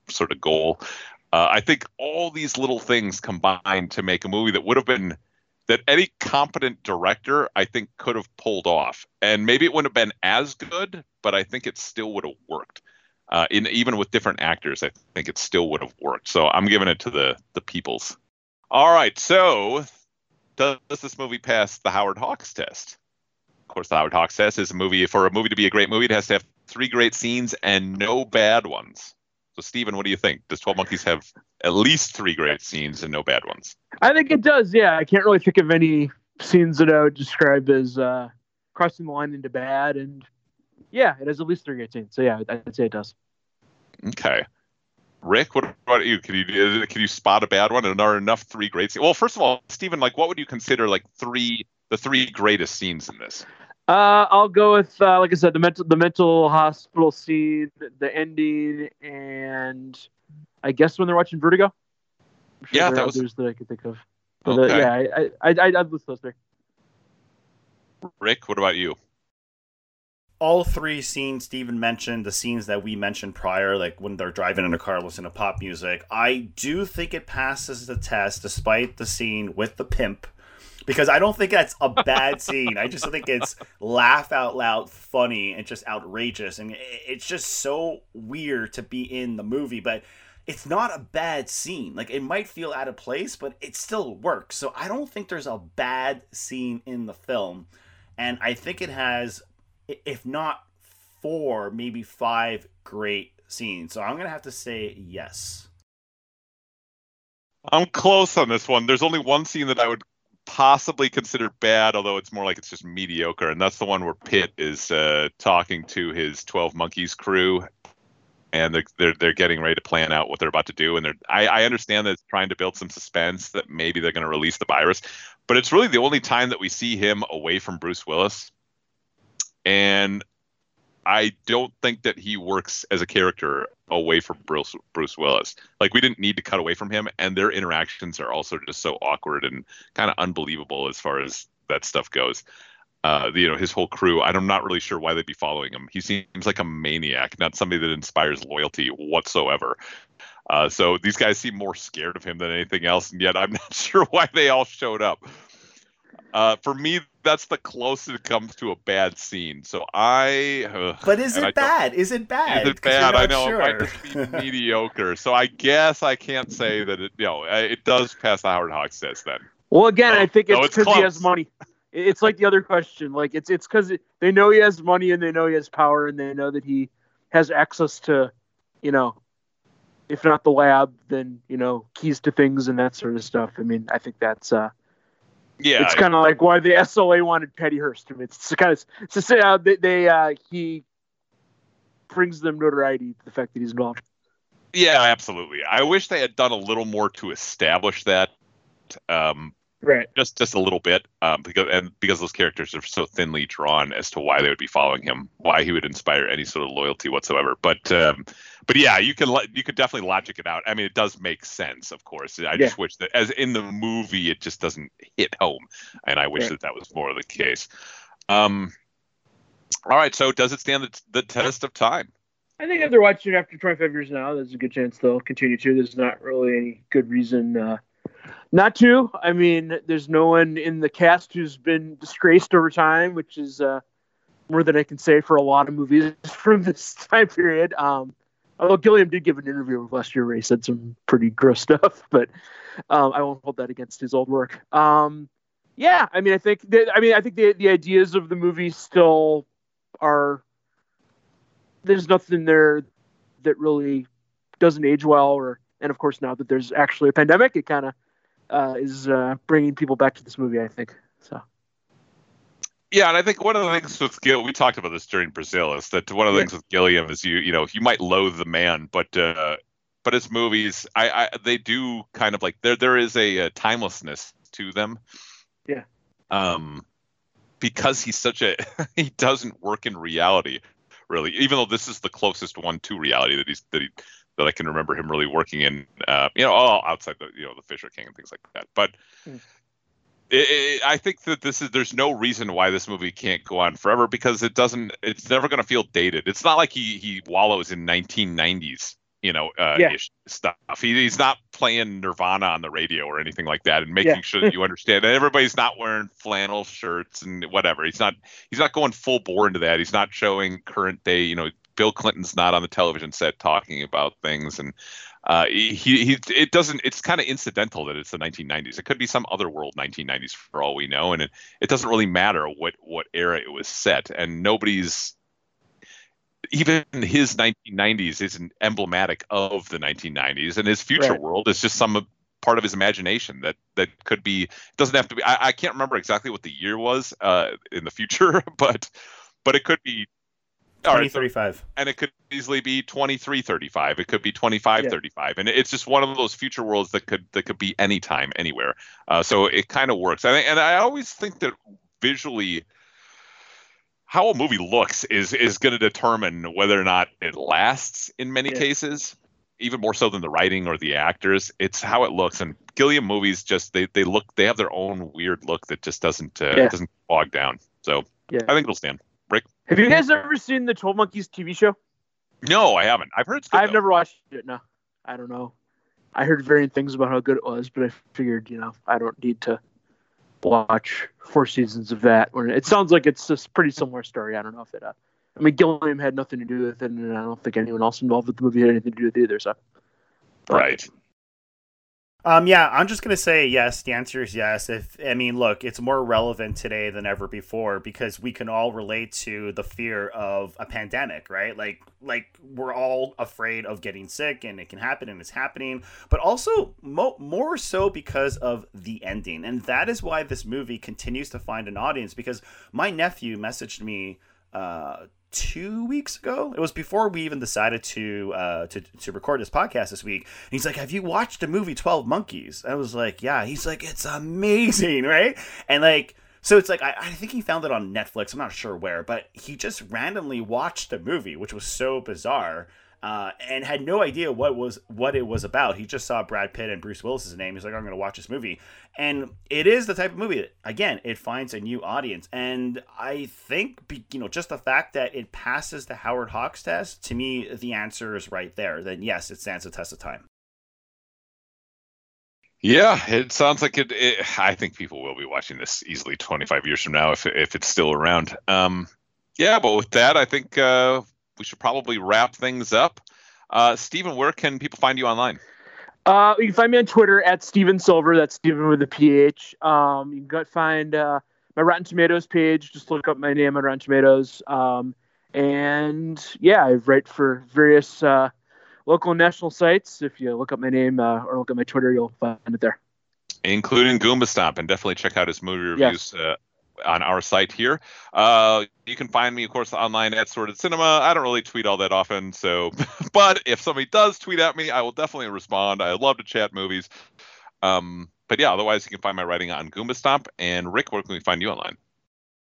sort of goal. I think all these little things combined to make a movie that would have been, that any competent director, I think, could have pulled off. And maybe it wouldn't have been as good, but I think it still would have worked. Even with different actors, I think it still would have worked. So I'm giving it to the Peoples. All right, so does this movie pass the Howard Hawks test? Of course, the Howard Hawks test is a movie. For a movie to be a great movie, it has to have 3 great scenes and no bad ones. So, Stephen, what do you think? Does 12 Monkeys have at least 3 great scenes and no bad ones? I think it does, yeah. I can't really think of any scenes that I would describe as crossing the line into bad. And, yeah, it has at least 3 great scenes. So, yeah, I'd say it does. Okay. Rick, what about you? Can you spot a bad one and are enough 3 great scenes? Well, first of all, Stephen, like, what would you consider, like, the 3 greatest scenes in this? I'll go with, like I said, the mental hospital scene, the ending, and I guess when they're watching Vertigo. I'm sure that was others that I could think of. But okay. I'd list those 3. Rick, what about you? All 3 scenes Steven mentioned, the scenes that we mentioned prior, like when they're driving in a car listening to pop music, I do think it passes the test, despite the scene with the pimp. Because I don't think that's a bad scene. I just think it's laugh out loud funny and just outrageous. And it's just so weird to be in the movie. But it's not a bad scene. Like, it might feel out of place, but it still works. So I don't think there's a bad scene in the film. And I think it has, if not 4, maybe 5 great scenes. So I'm going to have to say yes. I'm close on this one. There's only one scene that I would possibly considered bad, although it's more like it's just mediocre, and that's the one where Pitt is talking to his 12 Monkeys crew and they're getting ready to plan out what they're about to do. And I understand that it's trying to build some suspense that maybe they're going to release the virus, but it's really the only time that we see him away from Bruce Willis. And I don't think that he works as a character away from Bruce Willis. Like, we didn't need to cut away from him, and their interactions are also just so awkward and kind of unbelievable as far as that stuff goes. His whole crew, I'm not really sure why they'd be following him. He seems like a maniac, not somebody that inspires loyalty whatsoever. So these guys seem more scared of him than anything else, and yet I'm not sure why they all showed up. For me, that's the closest it comes to a bad scene. So but is it bad? Is it bad? Is it bad? I know. Sure. It might just be mediocre. So I guess I can't say that it does pass the Howard Hawks test then. Well, again, I think it's because he has money. It's like the other question. Like, it's because they know he has money, and they know he has power, and they know that he has access to, if not the lab, then, keys to things and that sort of stuff. I mean, I think that's... Yeah, it's kind of like why the SLA wanted Petty Hearst. I mean, it's kind of to say how he brings them notoriety, the fact that he's involved. Yeah, absolutely. I wish they had done a little more to establish that, right? Just a little bit, because those characters are so thinly drawn as to why they would be following him, why he would inspire any sort of loyalty whatsoever. But yeah, you could definitely logic it out. I mean, it does make sense, of course. I just wish that, as in the movie, it just doesn't hit home, and I wish that was more the case. All right, so does it stand the test of time? I think after watching it after 25 years now, there's a good chance they'll continue to. There's not really any good reason not to. I mean, there's no one in the cast who's been disgraced over time, which is more than I can say for a lot of movies from this time period. Although Gilliam did give an interview last year where he said some pretty gross stuff, but I won't hold that against his old work. I think the ideas of the movie still are. There's nothing there that really doesn't age well, and of course now that there's actually a pandemic, it kind of is bringing people back to this movie, I think. So. Yeah, and I think one of the things with Gilliam, we talked about this during Brazil, is that one of the things with Gilliam is you might loathe the man, but his movies, they do kind of like there is a timelessness to them. Yeah. Because he's such a he doesn't work in reality really, even though this is the closest one to reality that I can remember him really working in. All outside the the Fisher King and things like that, but. Mm. I think that there's no reason why this movie can't go on forever, because it's never going to feel dated. It's not like he wallows in 1990s, ish stuff. He's not playing Nirvana on the radio or anything like that, and making sure that you understand that everybody's not wearing flannel shirts and whatever. He's not going full bore into that. He's not showing current day, Bill Clinton's not on the television set talking about things, and it doesn't. It's kind of incidental that it's the 1990s. It could be some other world 1990s for all we know, and it doesn't really matter what era it was set. And nobody's, even his 1990s isn't emblematic of the 1990s, and his future world is just some part of his imagination that could be. It doesn't have to be. I can't remember exactly what the year was in the future, but it could be. 2035. And it could easily be 2335. It could be 2535. And it's just one of those future worlds that could be anytime, anywhere. So it kind of works. I always think that visually how a movie looks is going to determine whether or not it lasts in many cases, even more so than the writing or the actors. It's how it looks. And Gilliam movies just they have their own weird look that just doesn't bog down. So I think it'll stand. Rick? Have you guys ever seen the 12 Monkeys TV show? No, I haven't. I've heard it's good. I've never watched it. No, I don't know. I heard varying things about how good it was, but I figured, I don't need to watch 4 seasons of that. It sounds like it's a pretty similar story. I don't know if it. Gilliam had nothing to do with it, and I don't think anyone else involved with the movie had anything to do with it either. So, right. I'm just going to say yes. The answer is yes. Look, it's more relevant today than ever before, because we can all relate to the fear of a pandemic, right? Like we're all afraid of getting sick, and it can happen, and it's happening, but also more so because of the ending. And that is why this movie continues to find an audience, because my nephew messaged me 2 weeks ago. It was before we even decided to record this podcast this week. And he's like, "Have you watched the movie 12 Monkeys?" I was like, "Yeah." He's like, "It's amazing, right?" And like, so it's like, I think he found it on Netflix. I'm not sure where, but he just randomly watched the movie, which was so bizarre. And had no idea what it was about. He just saw Brad Pitt and Bruce Willis's name. He's like, "I'm going to watch this movie." And it is the type of movie that, again, it finds a new audience. And I think, you know, just the fact that it passes the Howard Hawks test, to me, the answer is right there. Then yes, it stands the test of time. Yeah, it sounds like it. I think people will be watching this easily 25 years from now if it's still around. Yeah, but with that, I think... we should probably wrap things up. Stephen, where can people find you online? You can find me on Twitter at Stephen Silver. That's Stephen with a PH. You can go find my Rotten Tomatoes page. Just look up my name on Rotten Tomatoes. And yeah, I write for various local and national sites. If you look up my name or look at my Twitter, you'll find it there. Including Goomba Stomp. And definitely check out his movie reviews. Yes. On our site here. You can find me, of course, online at Sorted Cinema. I don't really tweet all that often, so but if somebody does tweet at me, I will definitely respond. I love to chat movies. But yeah, otherwise you can find my writing on Goomba Stomp. And Rick, where can we find you online?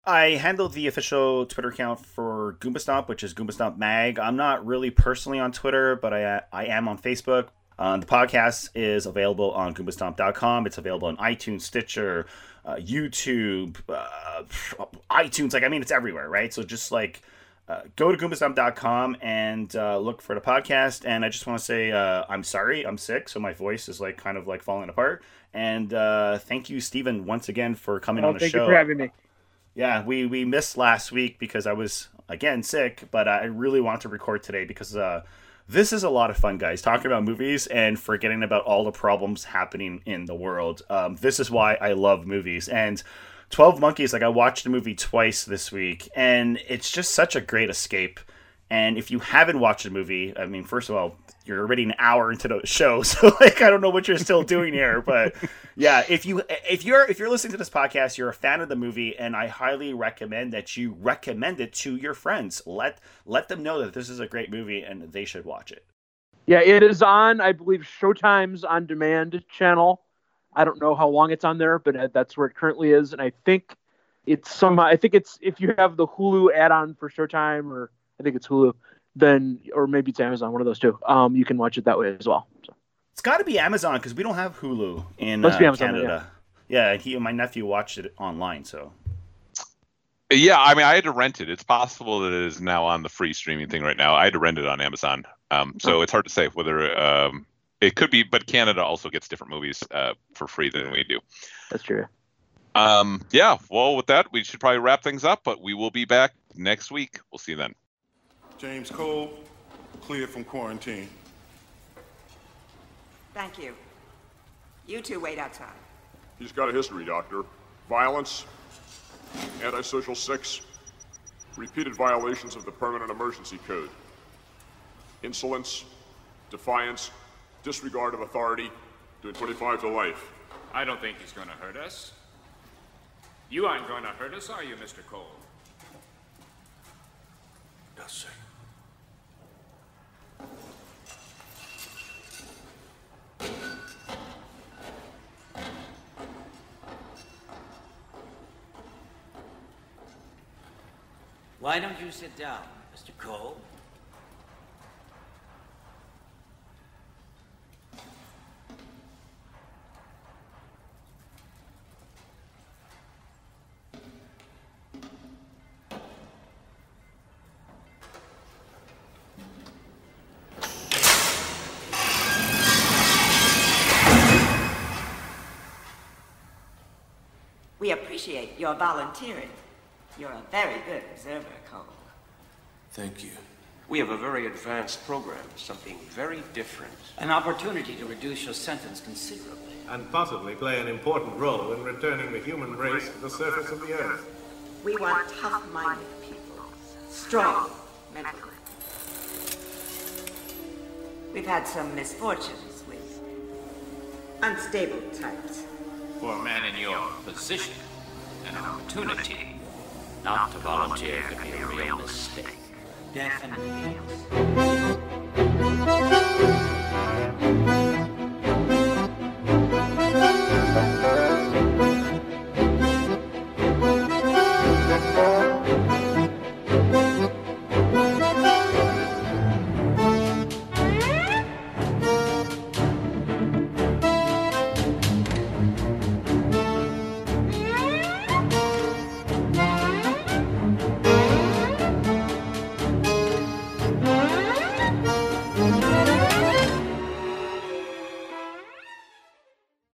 I handle the official Twitter account for Goomba Stomp, which is Goomba Stomp Mag. I'm not really personally on Twitter, but I am on Facebook. The podcast is available on GoombaStomp.com. It's available on iTunes, Stitcher, YouTube, iTunes. Like, I mean, it's everywhere, right? So just like go to GoombaStomp.com and look for the podcast. And I just want to say I'm sorry. I'm sick. So my voice is like kind of like falling apart. And thank you, Stephen, once again for coming on the show. Thank you for having me. Yeah, we missed last week because I was, again, sick. But I really wanted to record today because... this is a lot of fun, guys, talking about movies and forgetting about all the problems happening in the world. This is why I love movies. And 12 Monkeys, like, I watched the movie twice this week, and it's just such a great escape. And if you haven't watched the movie, I mean, first of all, you're already an hour into the show, so like I don't know what you're still doing here, but yeah, if you're listening to this podcast, you're a fan of the movie, and I highly recommend that you recommend it to your friends. Let them know that this is a great movie and they should watch it. Yeah, it is on, I believe, Showtime's On Demand channel. I don't know how long it's on there, but that's where it currently is, and I think it's somehow. I think it's if you have the Hulu add-on for Showtime, or I think it's Hulu. Then, or maybe it's Amazon, one of those two. You can watch it that way as well. So. It's got to be Amazon because we don't have Hulu in Canada. Yeah, my nephew watched it online. So, yeah, I mean, I had to rent it. It's possible that it is now on the free streaming thing right now. I had to rent it on Amazon, so it's hard to say whether it could be. But Canada also gets different movies for free than we do. That's true. Yeah. Well, with that, we should probably wrap things up. But we will be back next week. We'll see you then. James Cole, cleared from quarantine. Thank you. You two wait outside. He's got a history, Doctor. Violence, antisocial sex, repeated violations of the permanent emergency code, insolence, defiance, disregard of authority, doing 25 to life. I don't think he's going to hurt us. You aren't going to hurt us, are you, Mr. Cole? Yes, sir. Why don't you sit down, Mr. Cole? We appreciate your volunteering. You're a very good observer, Cole. Thank you. We have a very advanced program, something very different. An opportunity to reduce your sentence considerably. And possibly play an important role in returning the human race to the surface of the earth. We want tough-minded people, strong mentally. We've had some misfortunes with unstable types. For a man in your position, an opportunity. Not to volunteer could be a real mistake. death and reveals.